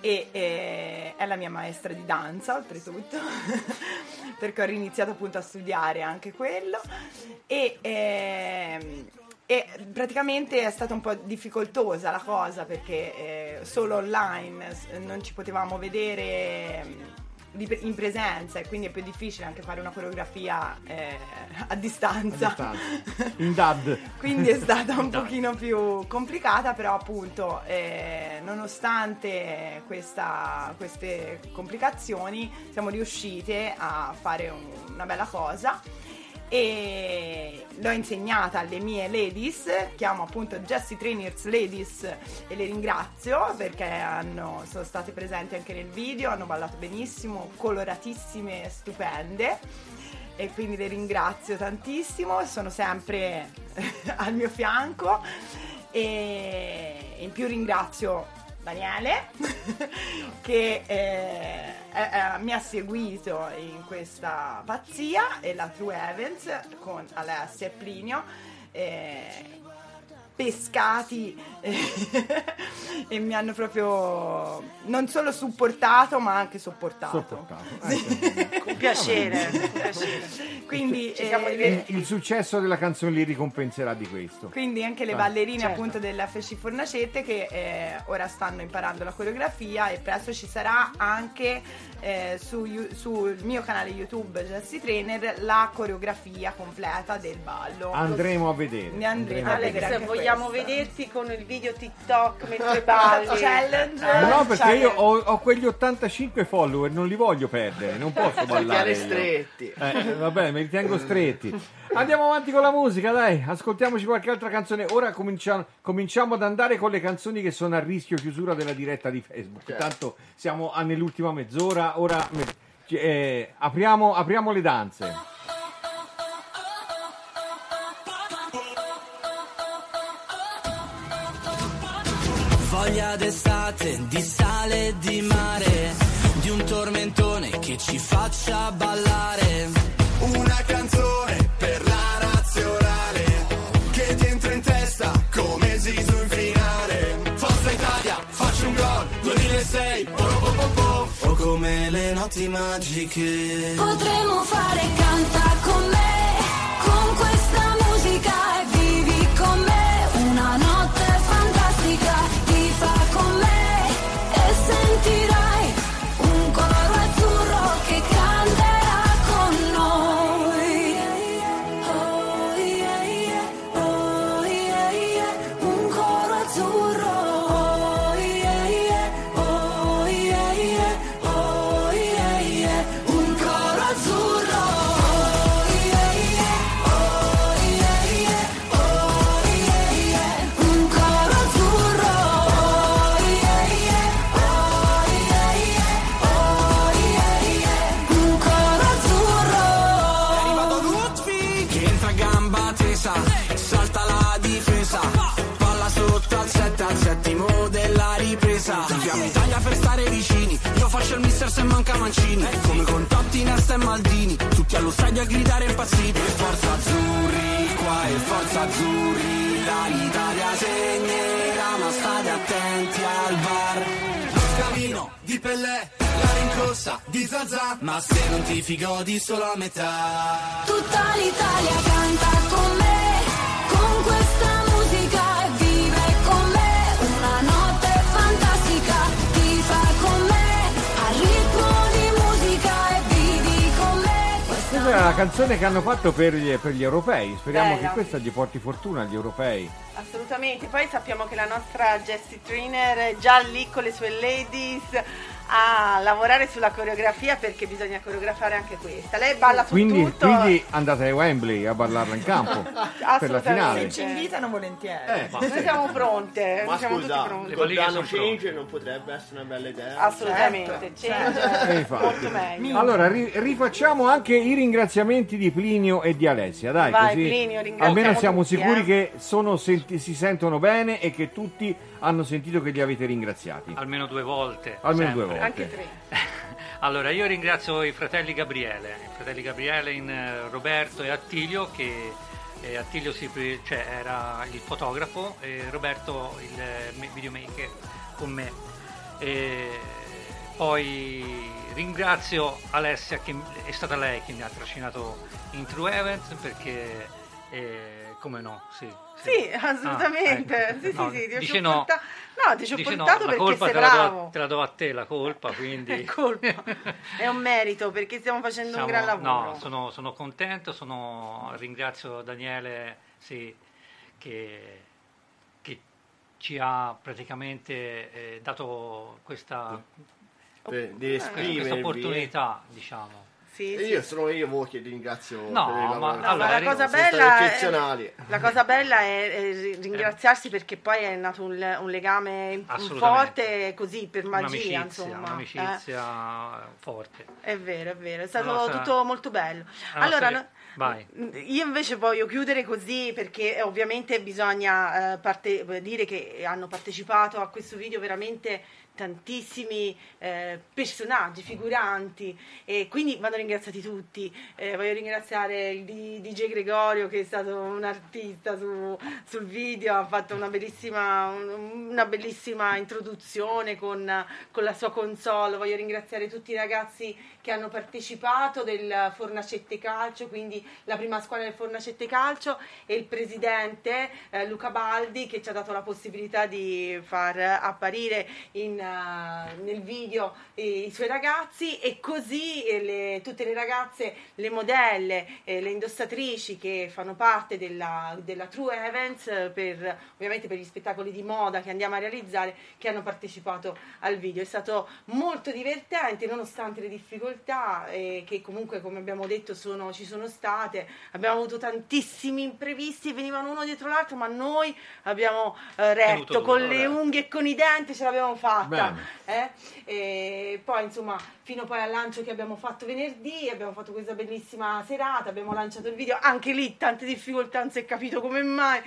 e è la mia maestra di danza oltretutto perché ho riniziato appunto a studiare anche quello e praticamente è stata un po' difficoltosa la cosa perché solo online non ci potevamo vedere in presenza e quindi è più difficile anche fare una coreografia a distanza, in DAD quindi è stata un pochino più complicata, però appunto nonostante queste complicazioni siamo riuscite a fare una bella cosa e l'ho insegnata alle mie ladies, chiamo appunto Jessy Trainers Ladies e le ringrazio perché sono state presenti anche nel video, hanno ballato benissimo, coloratissime, stupende e quindi le ringrazio tantissimo, sono sempre al mio fianco e in più ringrazio Daniele che mi ha seguito in questa pazzia e la True Events con Alessia e Plinio pescati e mi hanno proprio non solo supportato ma anche sopportato. Con piacere, quindi il successo della canzone lì ricompenserà di questo, quindi anche le ballerine appunto della FECI Fornacette che ora stanno imparando la coreografia e presto ci sarà anche sul mio canale YouTube Jessy Trainer la coreografia completa del ballo, andremo a vedere, ne andremo a vedere se vogliamo questa. Vederti con il video TikTok mentre balli challenge, no perché challenge. Io ho quegli 85 follower, non li voglio perdere, non posso ballare stretti, vabbè mi ritengo stretti. Andiamo avanti con la musica, dai, ascoltiamoci qualche altra canzone. Ora cominciamo ad andare con le canzoni che sono a rischio chiusura della diretta di Facebook, tanto siamo nell'ultima mezz'ora, ora apriamo le danze. Voglia d'estate, di sale e di mare, di un tormentone che ci faccia ballare. Una canzone per la nazionale, che ti entra in testa come Zizou in finale. Forza Italia, faccio un gol, 2006, o come le notti magiche. Potremmo fare canta con me, con questa musica e vivi con me una notte fantastica. Con me e sentirai un coro azzurro che canterà con noi. Oh yeah yeah, oh yeah yeah, un coro azzurro. Oh yeah yeah, oh yeah yeah, oh yeah yeah, un coro azzurro. Oh yeah yeah, oh yeah yeah, oh yeah yeah, un coro azzurro. Al settimo della ripresa andiamo in Italia per stare vicini. Io faccio il mister se manca Mancini, come con Totti, Nesta e Maldini, tutti allo stadio a gridare impazziti. Forza Azzurri, qua e Forza Azzurri, l'Italia segnerà ma state attenti al VAR. Camino di Pellè, la rincorsa di Zazà, ma se non ti figodi solo a metà. Tutta l'Italia canta con me, con questa musica e vive con me. Era la canzone che hanno fatto per gli europei, speriamo che questa gli porti fortuna agli europei. Assolutamente, poi sappiamo che la nostra Jessy Trainer è già lì con le sue ladies a lavorare sulla coreografia, perché bisogna coreografare anche questa. Lei balla su tutto. Quindi andate a Wembley a ballarla in campo per la finale. Se ci invitano volentieri. Noi siamo pronte. Ma siamo tutti pronti. Le balline sono Change, non potrebbe essere una bella idea. Assolutamente, certo. Change molto meglio. Allora rifacciamo anche i ringraziamenti di Plinio e di Alessia. Dai, vai, così Plinio, almeno siamo tutti sicuri che sono si sentono bene e che tutti hanno sentito che li avete ringraziati. Almeno due volte. Almeno sempre. Due volte. Anche tre. Allora, io ringrazio i fratelli Gabriele in Roberto e Attilio, che Attilio era il fotografo e Roberto il videomaker con me. E poi ringrazio Alessia, che è stata lei che mi ha trascinato in True Events, perché come no, sì assolutamente, ti ci ho portato perché colpa sei bravo. Te la do a te la colpa, quindi è un merito, perché stiamo facendo un gran lavoro. No, sono contento, ringrazio Daniele, che ci ha praticamente dato questa opportunità, diciamo. Sì. Io sono io che ringrazio la cosa bella è ringraziarsi, perché poi è nato un legame forte, così per magia, un'amicizia forte. È vero, è stato tutto molto bello. Vai. Io invece voglio chiudere così, perché ovviamente bisogna dire che hanno partecipato a questo video veramente tantissimi personaggi, figuranti, e quindi vanno ringraziati tutti. Voglio ringraziare il DJ Gregorio, che è stato un artista sul video, ha fatto una bellissima introduzione con la sua console. Voglio ringraziare tutti i ragazzi che hanno partecipato del Fornacette Calcio, quindi la prima squadra del Fornacette Calcio, e il presidente Luca Baldi, che ci ha dato la possibilità di far apparire nel video i suoi ragazzi, e così tutte le ragazze, le modelle, le indossatrici che fanno parte della True Events, ovviamente per gli spettacoli di moda che andiamo a realizzare, che hanno partecipato al video. È stato molto divertente, nonostante le difficoltà che comunque, come abbiamo detto, ci sono state. Abbiamo avuto tantissimi imprevisti, venivano uno dietro l'altro, ma noi abbiamo retto con le unghie e con i denti, ce l'abbiamo fatta. E poi fino al lancio che abbiamo fatto venerdì, abbiamo fatto questa bellissima serata, abbiamo lanciato il video, anche lì tante difficoltà, non si è capito come mai,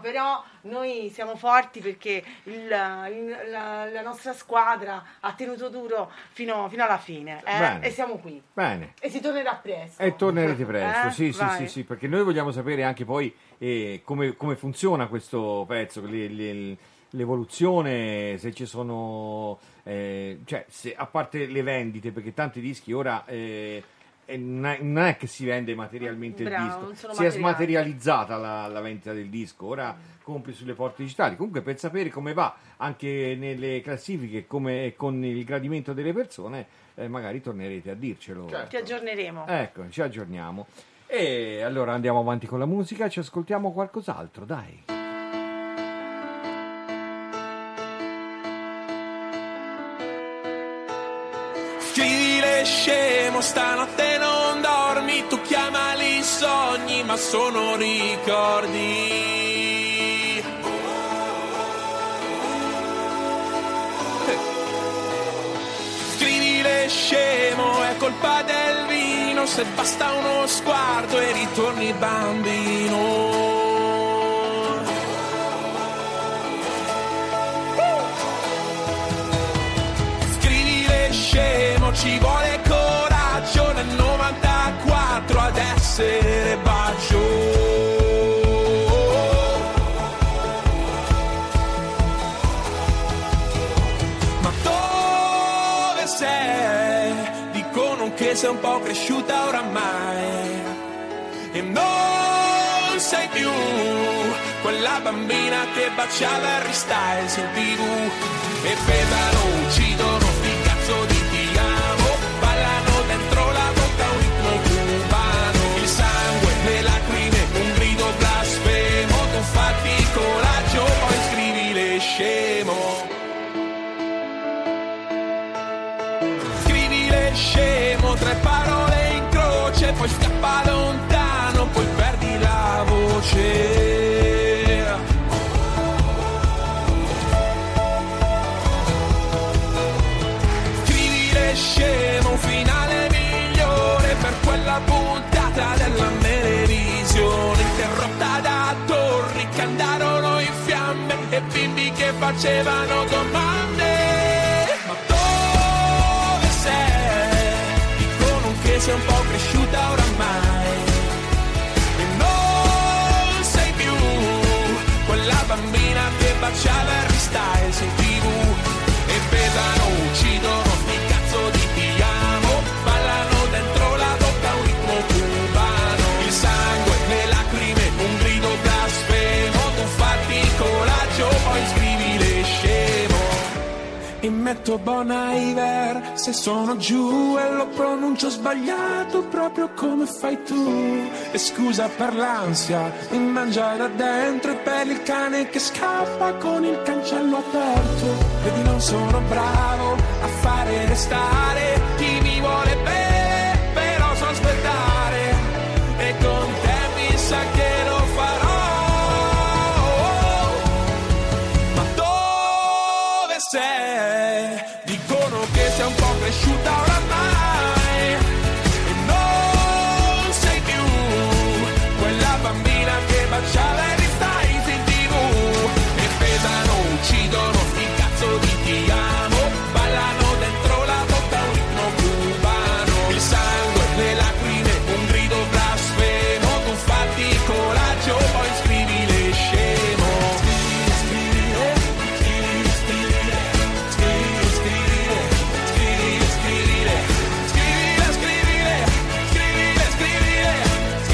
però noi siamo forti, perché la nostra squadra ha tenuto duro fino alla fine, e siamo qui. Bene. E si tornerà presto. E tornerete presto, sì, perché noi vogliamo sapere anche poi come funziona questo pezzo, l'evoluzione, se ci sono a parte le vendite, perché tanti dischi ora non è che si vende materialmente il disco, si è smaterializzata la vendita del disco, ora compri sulle porte digitali. Comunque, per sapere come va anche nelle classifiche, come con il gradimento delle persone, magari tornerete a dircelo. Certo. Ti aggiorneremo. Ecco, ci aggiorniamo. E allora andiamo avanti con la musica, ci ascoltiamo qualcos'altro, dai. Stile scemo, stanotte non dormi, tu chiamali sogni, ma sono ricordi. Stile scemo, è colpa del vino, se basta uno sguardo e ritorni bambino. Ci vuole coraggio nel 94 ad essere bacio. Ma dove sei? Dicono che sei un po' cresciuta oramai e non sei più quella bambina che baciava Harry Styles in TV e bevano, uccidono sti cazzo di scemo. facevano domande, ma dove sei? Dicono che sei un po' cresciuta oramai e non sei più quella bambina che baciava il restyle su TV e pesano, uccidono, sti cazzo di ti amo, ballano dentro la bocca un ritmo cubano, il sangue, le lacrime, un grido blasfemo, tu fatti il coraggio, poi scrivi le scemo e metto Bon Iver se sono giù e lo pronuncio sbagliato proprio come fai tu, e scusa per l'ansia mi mangia da dentro e per il cane che scappa con il cancello aperto, vedi non sono bravo a fare restare chi mi vuole bene, però so aspettare e con te mi sa che lo farò, ma dove sei? Dicono che sei un po' cresciuta oramai e non sei più quella bambina che baciava e ristai in TV e pesano, uccidono, sti cazzo di ti amo, ballano dentro la bocca un ritmo cubano, il sangue, le lacrime, un grido blasfemo, tu fatti il coraggio, poi scrivi le scemo, scrivi, scrivere, scrivi, scrivere, scrivi, scrivere, scrivi, scrivere, scrivile, scrivile, scrivile, scrivile, scrivile,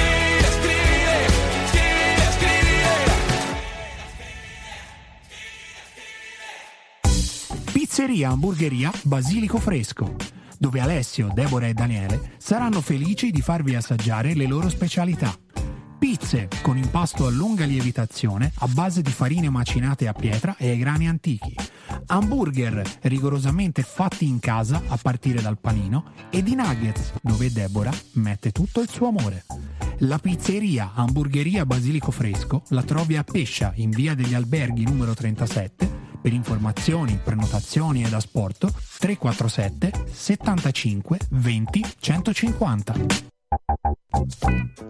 scrivile, scrivile, scrivile. Pizzeria Hamburgeria Basilico Fresco, dove Alessio, Deborah e Daniele saranno felici di farvi assaggiare le loro specialità. Pizze con impasto a lunga lievitazione a base di farine macinate a pietra e ai grani antichi. Hamburger rigorosamente fatti in casa a partire dal panino e di nuggets dove Deborah mette tutto il suo amore. La pizzeria Hamburgeria Basilico Fresco la trovi a Pescia in via degli Alberghi numero 37. Per informazioni, prenotazioni ed asporto 347 75 20 150.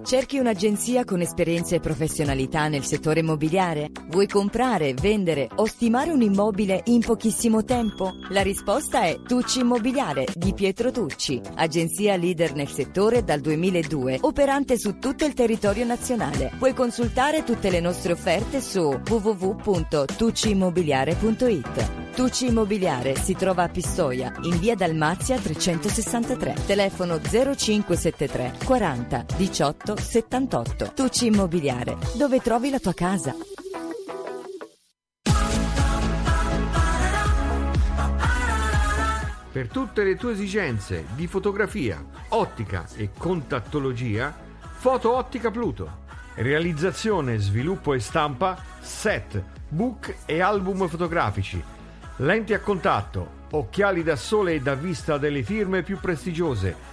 Cerchi un'agenzia con esperienza e professionalità nel settore immobiliare? Vuoi comprare, vendere o stimare un immobile in pochissimo tempo? La risposta è Tucci Immobiliare di Pietro Tucci, agenzia leader nel settore dal 2002, operante su tutto il territorio nazionale. Puoi consultare tutte le nostre offerte su www.tucciimmobiliare.it. Tucci Immobiliare si trova a Pistoia, in via Dalmazia 363, telefono 0573 40 18 78. Tucci Immobiliare, dove trovi la tua casa. Per tutte le tue esigenze di fotografia, ottica e contattologia, Foto Ottica Pluto. Realizzazione, sviluppo e stampa, set, book e album fotografici. Lenti a contatto, occhiali da sole e da vista delle firme più prestigiose,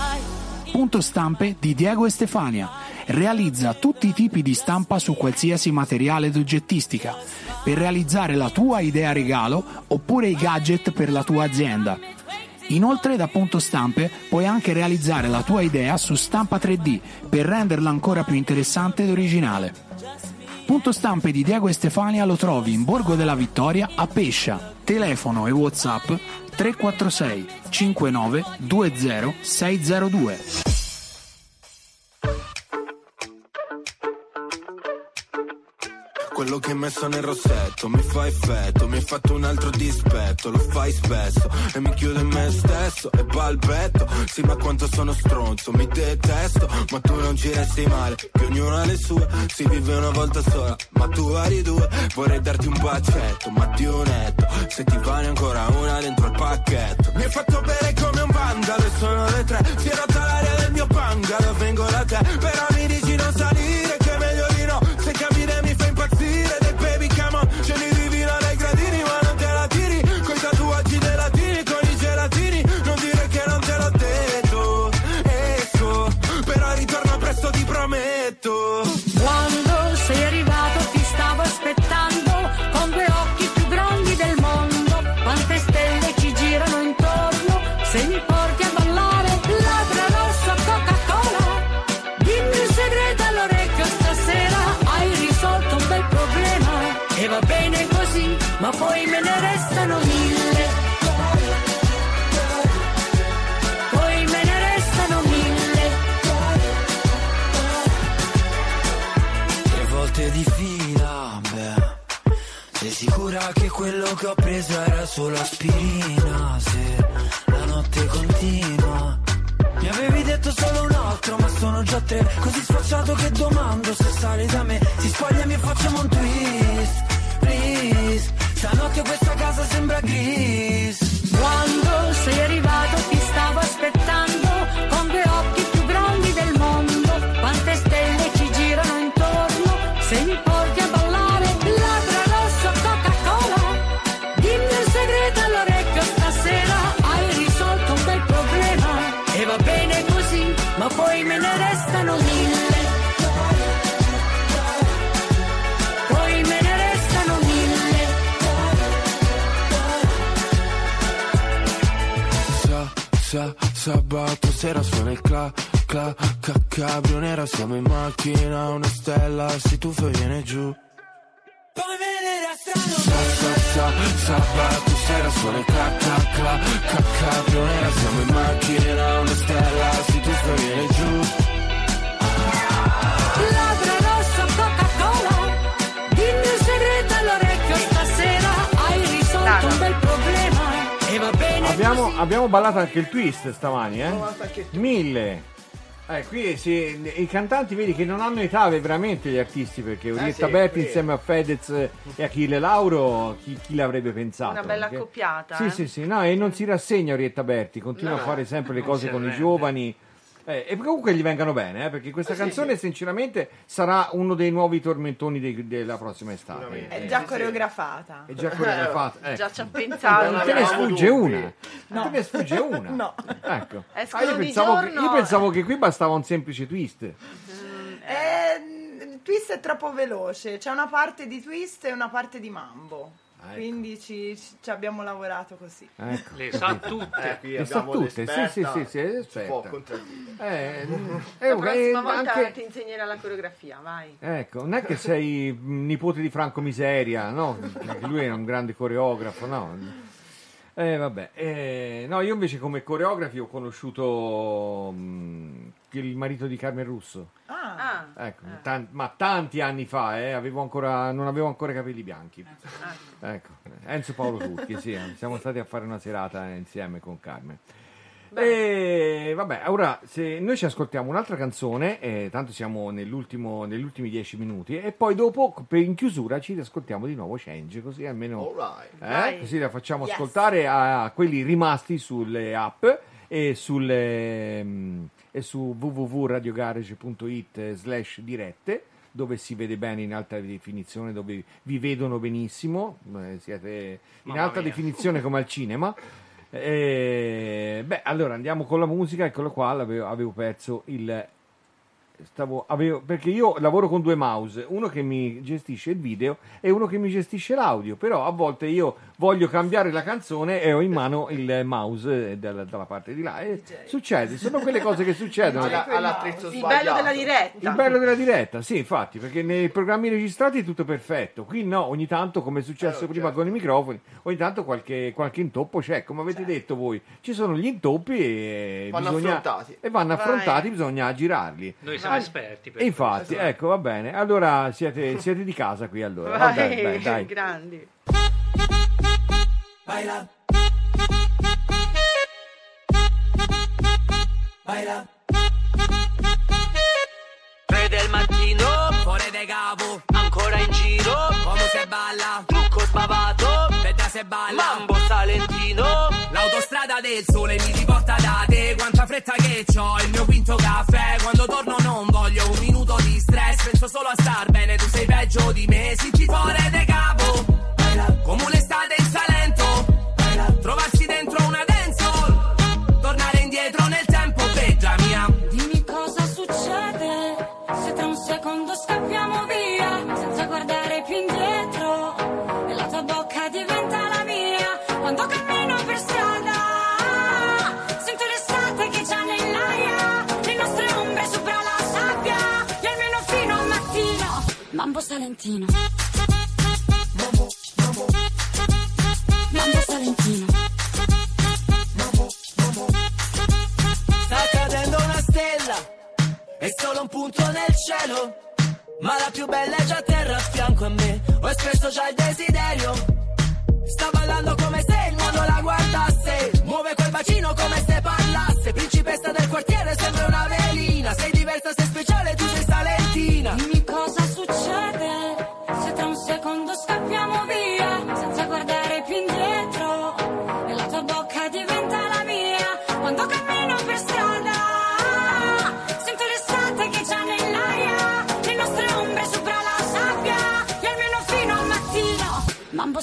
Punto stampe di Diego e Stefania. Realizza tutti i tipi di stampa su qualsiasi materiale ed oggettistica per realizzare la tua idea regalo oppure i gadget per la tua azienda. Inoltre da Punto Stampe puoi anche realizzare la tua idea su stampa 3D per renderla ancora più interessante ed originale. Punto Stampe di Diego e Stefania lo trovi in Borgo della Vittoria a Pescia. Telefono e WhatsApp 346 59 20 602. Quello che hai messo nel rossetto mi fa effetto, mi hai fatto un altro dispetto, lo fai spesso e mi chiudo in me stesso e palpetto, sì ma quanto sono stronzo, mi detesto, ma tu non ci resti male, che ognuno ha le sue, si vive una volta sola, ma tu hai due, vorrei darti un bacetto, ma ti netto, se ti vale ancora una dentro il pacchetto, mi hai fatto bere come un vandalo e sono le tre, si è rotta l'aria del mio bungalow, vengo da te, però mi dici non salire, che meglio di no, se cammini mi fai impazzire, dei baby come on, ce li divino dai gradini ma non te la tiri, coi tatuaggi del poi me ne restano 1000. Poi me ne restano 1000. Tre volte di fila, beh. Sei sicura che quello che ho preso era solo aspirina? Se la notte continua. Mi avevi detto solo un altro, ma sono già tre. Così sfacciato che domando se sale da me. Si spagliami e facciamo un twist. Please, stanotte questa casa sembra gris. Quando sei arrivato ti stavo aspettando con due occhi più grandi del mondo. Quante stelle ci girano intorno. Se mi porti a ballare, labbra rossa, Coca-Cola. Dimmi un segreto all'orecchio stasera. Hai risolto un bel problema. E va bene così, ma poi me ne restano 1000. Sabato sera suona il cla, cla, cacabrio nera. Siamo in macchina, una stella si tuffa e viene giù. Poi venere a sabato sera suona il cla, cla, cla, cacabrio nera. Siamo in macchina, una stella si tuffa e viene giù. Labbra rossa, Coca-Cola. Dimmi un segreto all'orecchio stasera. Hai risolto un bel problema. E va bene. Abbiamo ballato anche il twist stamani, eh? 1000. Qui i cantanti vedi che non hanno età veramente gli artisti, perché Orietta Berti insieme a Fedez e Achille Lauro, chi l'avrebbe pensato? Una bella accoppiata. Sì, sì, sì, no, e non si rassegna Orietta Berti, continua a fare sempre le cose con i giovani. E comunque gli vengano bene, perché questa canzone sinceramente sarà uno dei nuovi tormentoni della prossima estate. È già coreografata. È già coreografata. Già ci ha pensato. Non te ne sfugge una. No. Non te ne sfugge una. No. Ecco. Io pensavo che qui bastava un semplice twist. Il twist è troppo veloce. C'è una parte di twist e una parte di mambo. Ecco. Quindi ci abbiamo lavorato così. Ecco. Le sa tutte. Le sa tutte, sì, esperta. La prossima volta anche ti insegnerà la coreografia, vai. Ecco, non è che sei nipote di Franco Miseria, no? Lui era un grande coreografo, no? Vabbè. No, io invece come coreografi ho conosciuto il marito di Carmen Russo. Ecco, tanti anni fa, non avevo ancora i capelli bianchi. Ecco, Enzo Paolo Turchi, sì, siamo stati a fare una serata insieme con Carmen. E vabbè, ora se noi ci ascoltiamo un'altra canzone, tanto siamo negli ultimi 10 minuti, e poi dopo in chiusura ci ascoltiamo di nuovo Change, così almeno così la facciamo ascoltare a quelli rimasti sulle app e su www.radiogarage.it/dirette, dove si vede bene in alta definizione, dove vi vedono benissimo, siete in alta definizione come al cinema. Beh, allora andiamo con la musica. Eccolo qua, avevo perso il... perché io lavoro con due mouse, uno che mi gestisce il video e uno che mi gestisce l'audio, però a volte io voglio cambiare la canzone e ho in mano il mouse dalla parte di là e succede, sono quelle cose che succedono. All'attrezzo sbagliato. Il bello della diretta. Sì, infatti, perché nei programmi registrati è tutto perfetto, qui no, ogni tanto, come è successo prima con i microfoni, ogni tanto qualche intoppo c'è, come avete detto voi, ci sono gli intoppi e vanno affrontati, bisogna girarli. Noi siamo esperti. Per infatti, ecco, va bene. Allora siete di casa qui allora. Vai, dai. Grandi. Baila. Baila. 3 del mattino, fuori dai cavo, ancora in giro, come se balla, trucco sbavato, veda se balla, mambo salentino, l'autostrada del sole mi riporta da te, quanta fretta che c'ho, il mio quinto caffè, quando torno non voglio un minuto di stress, penso solo a star bene, tu sei peggio di me, si ci fuori dai cavo, come un'estate in Salento, trovarsi dentro una dancehall, tornare indietro nel tempo, fetta mia, dimmi cosa succede, se tra un secondo scappiamo via, senza guardare più indietro, e la tua bocca diventa la mia, quando cammino per strada, sento l'estate che c'è nell'aria, le nostre ombre sopra la sabbia, e almeno fino a mattino, mambo salentino. Mambo, mambo. è solo un punto nel cielo, ma la più bella è già a terra a fianco a me. Ho espresso già il desiderio, sta ballando come se il mondo la guardasse, muove quel bacino come se parlasse, principessa del quartiere sembra una velina, sei diversa, sei speciale, tu sei salentina. Dimmi cosa succede se tra un secondo scappiamo via senza guardare più indietro e la tua bocca diventa la mia. Quando cammino per strada sento l'estate che c'è nell'aria, le nostre ombre sopra la sabbia, e almeno fino al mattino mambo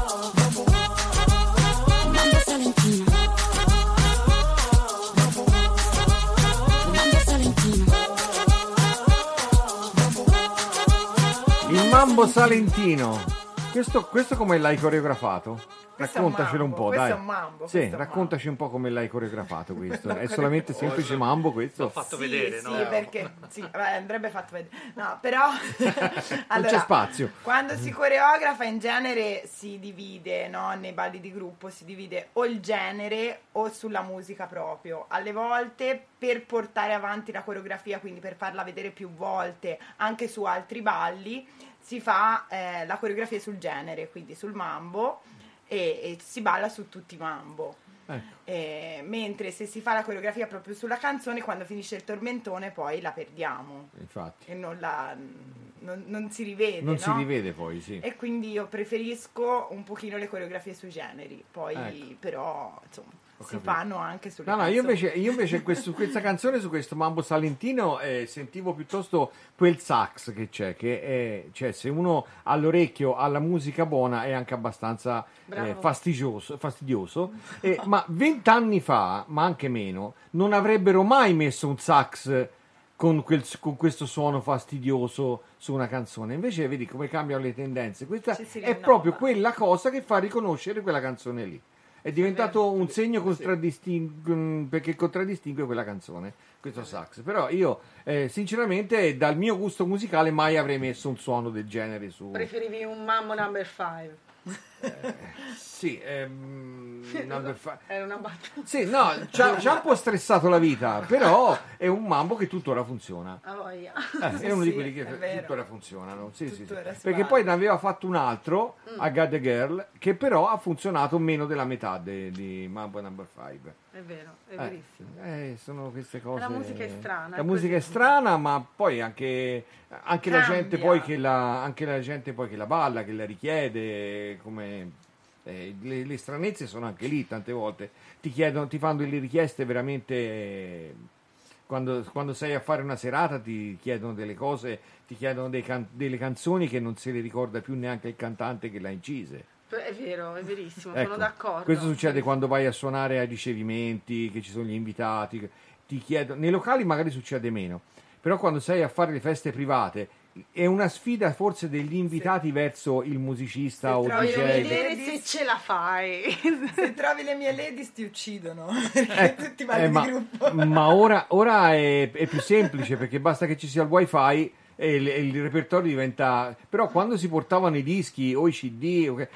Un mambo salentino. Mambo. Un mambo salentino. Il mambo salentino. Questo come l'hai coreografato? Raccontacelo un po', questo dai. È un mambo, sì, è raccontaci un po' come l'hai coreografato questo. È solamente semplice mambo questo? L'ho fatto vedere, no? Sì, perché sì, andrebbe fatto vedere. No, però allora, non c'è spazio. Quando si coreografa in genere si divide, no? Nei balli di gruppo si divide o il genere o sulla musica proprio. Alle volte per portare avanti la coreografia, quindi per farla vedere più volte anche su altri balli, si fa la coreografia sul genere, quindi sul mambo. E si balla su tutti i mambo, ecco. Mentre se si fa la coreografia proprio sulla canzone, quando finisce il tormentone poi la perdiamo. Infatti. E non si rivede, non, no? Si rivede poi, sì. E quindi io preferisco un pochino le coreografie sui generi, poi ecco. Però insomma si fanno anche sulle canzoni. Io invece su questa canzone, su questo mambo salentino, sentivo piuttosto quel sax che c'è, che è, cioè, se uno ha l'orecchio alla musica buona è anche abbastanza fastidioso. Ma 20 anni fa, ma anche meno, non avrebbero mai messo un sax con questo suono fastidioso su una canzone. Invece vedi come cambiano le tendenze. Questa è proprio quella cosa che fa riconoscere quella canzone lì. È diventato un segno perché contraddistingue quella canzone, questo sax. Però io sinceramente dal mio gusto musicale mai avrei messo un suono del genere su. Preferivi un mambo number 5? Era una battuta. Sì, no, ci ha un po' stressato la vita, però è un mambo che tuttora funziona. A voglia. È uno di quelli che tuttora funzionano. Sì. Perché poi ne aveva fatto un altro, a God the Girl, che però ha funzionato meno della metà di Mambo Number 5. È vero, è verissimo. Sono queste cose. La musica è strana. La musica è strana, ma poi anche la gente poi che la balla, che la richiede, come. Le stranezze sono anche lì, tante volte ti fanno delle richieste veramente, quando sei a fare una serata ti chiedono delle cose, ti chiedono delle canzoni che non se le ricorda più neanche il cantante che l'ha incise. È vero, è verissimo, ecco, sono d'accordo. Questo succede quando vai a suonare ai ricevimenti, che ci sono gli invitati, ti chiedono. Nei locali magari succede meno, però quando sei a fare le feste private è una sfida forse degli invitati verso il musicista o il DJ. Vedere se ce la fai. Se trovi le mie ladies ti uccidono, tutti vanno di gruppo. Ma ora è più semplice perché basta che ci sia il wifi e il repertorio diventa. Però quando si portavano i dischi o i CD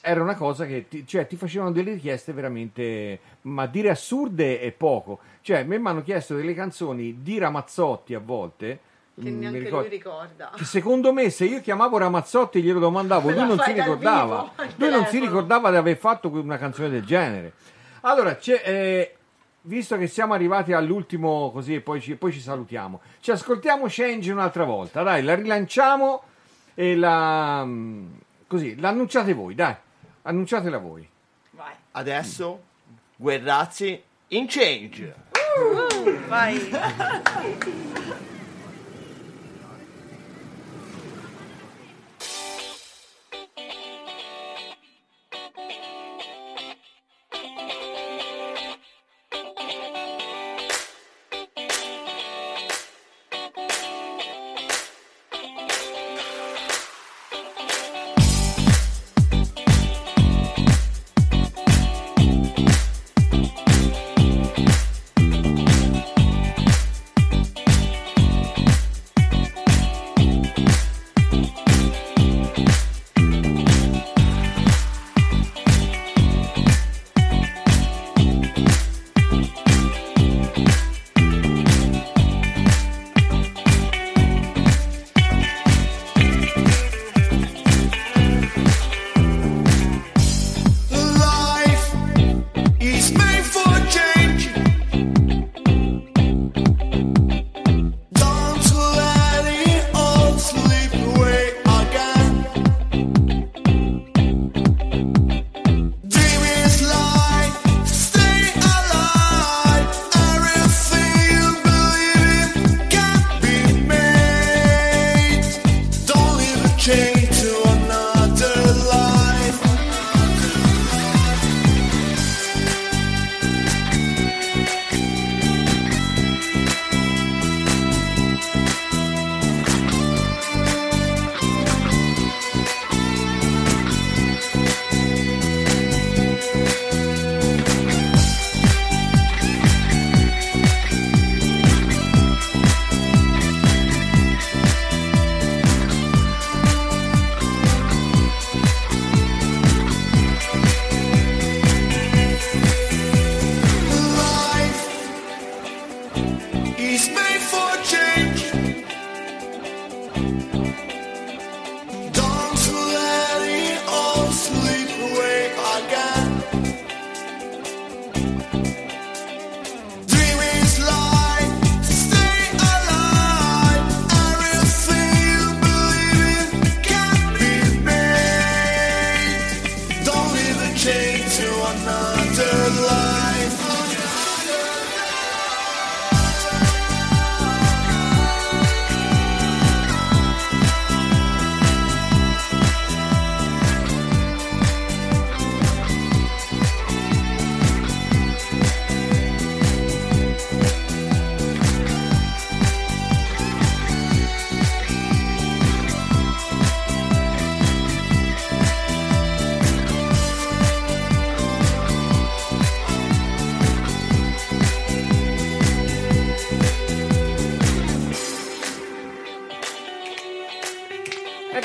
era una cosa che ti facevano delle richieste veramente, ma dire assurde è poco. Cioè mi hanno chiesto delle canzoni di Ramazzotti a volte che neanche lui ricorda. Che secondo me, se io chiamavo Ramazzotti e glielo domandavo, lui non si ricordava di aver fatto una canzone del genere. Allora, visto che siamo arrivati all'ultimo, così, e poi ci salutiamo, ci ascoltiamo Change un'altra volta, dai, la rilanciamo e così l'annunciate voi, dai, annunciatela voi. Vai. Adesso Guerrazzi in Change. Vai.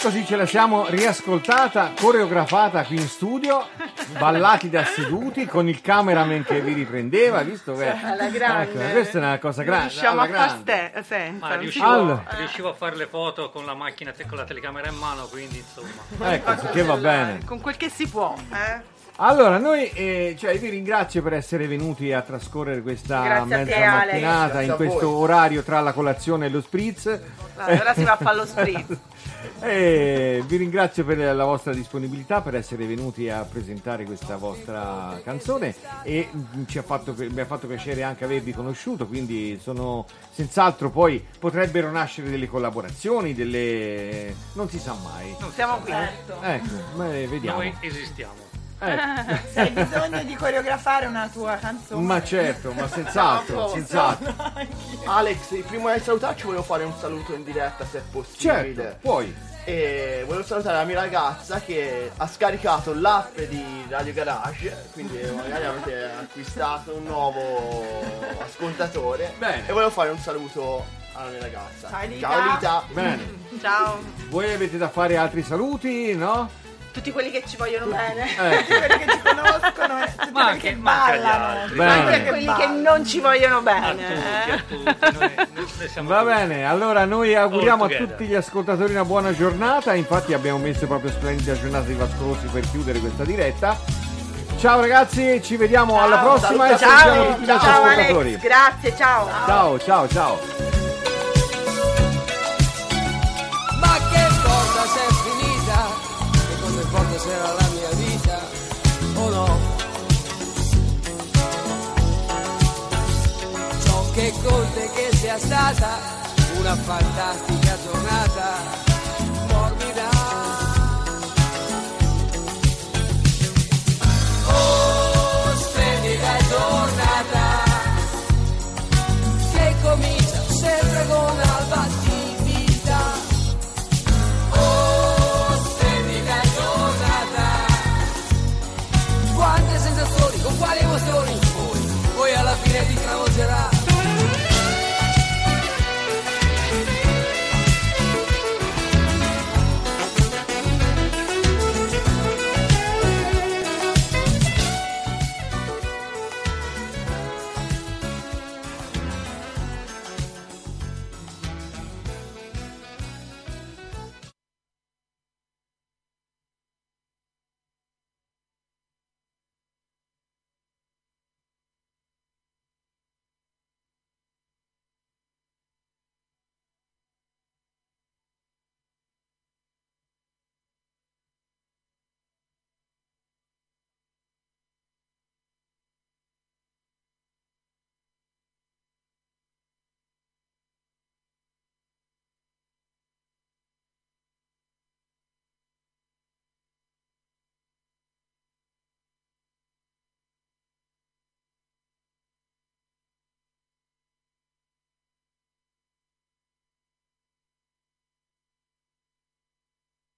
Così ce la siamo riascoltata, coreografata qui in studio, ballati da seduti con il cameraman che vi riprendeva, visto che alla grande. Ecco, questa è una cosa grande. Riusciamo alla a fare riuscivo a fare le foto con la macchina, con la telecamera in mano, quindi insomma. Ecco, che va bene. Con quel che si può, eh? Allora, noi vi ringrazio per essere venuti a trascorrere questa mezza mattinata in questo orario tra la colazione e lo spritz. Allora si va a fare lo spritz. Vi ringrazio per la vostra disponibilità, per essere venuti a presentare questa vostra canzone, e mi ha fatto piacere anche avervi conosciuto, quindi sono senz'altro, poi potrebbero nascere delle collaborazioni, delle non si sa mai. Non siamo qui. Ecco, vediamo. Noi esistiamo. Se hai bisogno di coreografare una tua canzone, ma certo, ma senz'altro, senz'altro. Alex, prima di salutarci volevo fare un saluto in diretta, se è possibile. Certo, puoi. E volevo salutare la mia ragazza che ha scaricato l'app di Radio Garage, quindi magari avete acquistato un nuovo ascoltatore. Bene. E volevo fare un saluto alla mia ragazza. Ciao Lita. Ciao Lita. Bene. Ciao. Voi avete da fare altri saluti, no? Tutti quelli che ci vogliono bene, tutti quelli che ci conoscono, tutti ma quelli che ballano, ma anche quelli che non ci vogliono bene. A tutti. Siamo va tutti. Bene, allora noi auguriamo a tutti gli ascoltatori una buona giornata. Infatti abbiamo messo proprio splendida giornata di Vasco Rossi per chiudere questa diretta. Ciao ragazzi, ci vediamo alla prossima. Saluta, ciao, tutti ciao ascoltatori. Alex, grazie, ciao. Ciao, ciao, ciao. Ma che cosa sei finita? Forse sarà la mia vita o no? Ciò che conta è che sia stata una fantastica giornata morbida.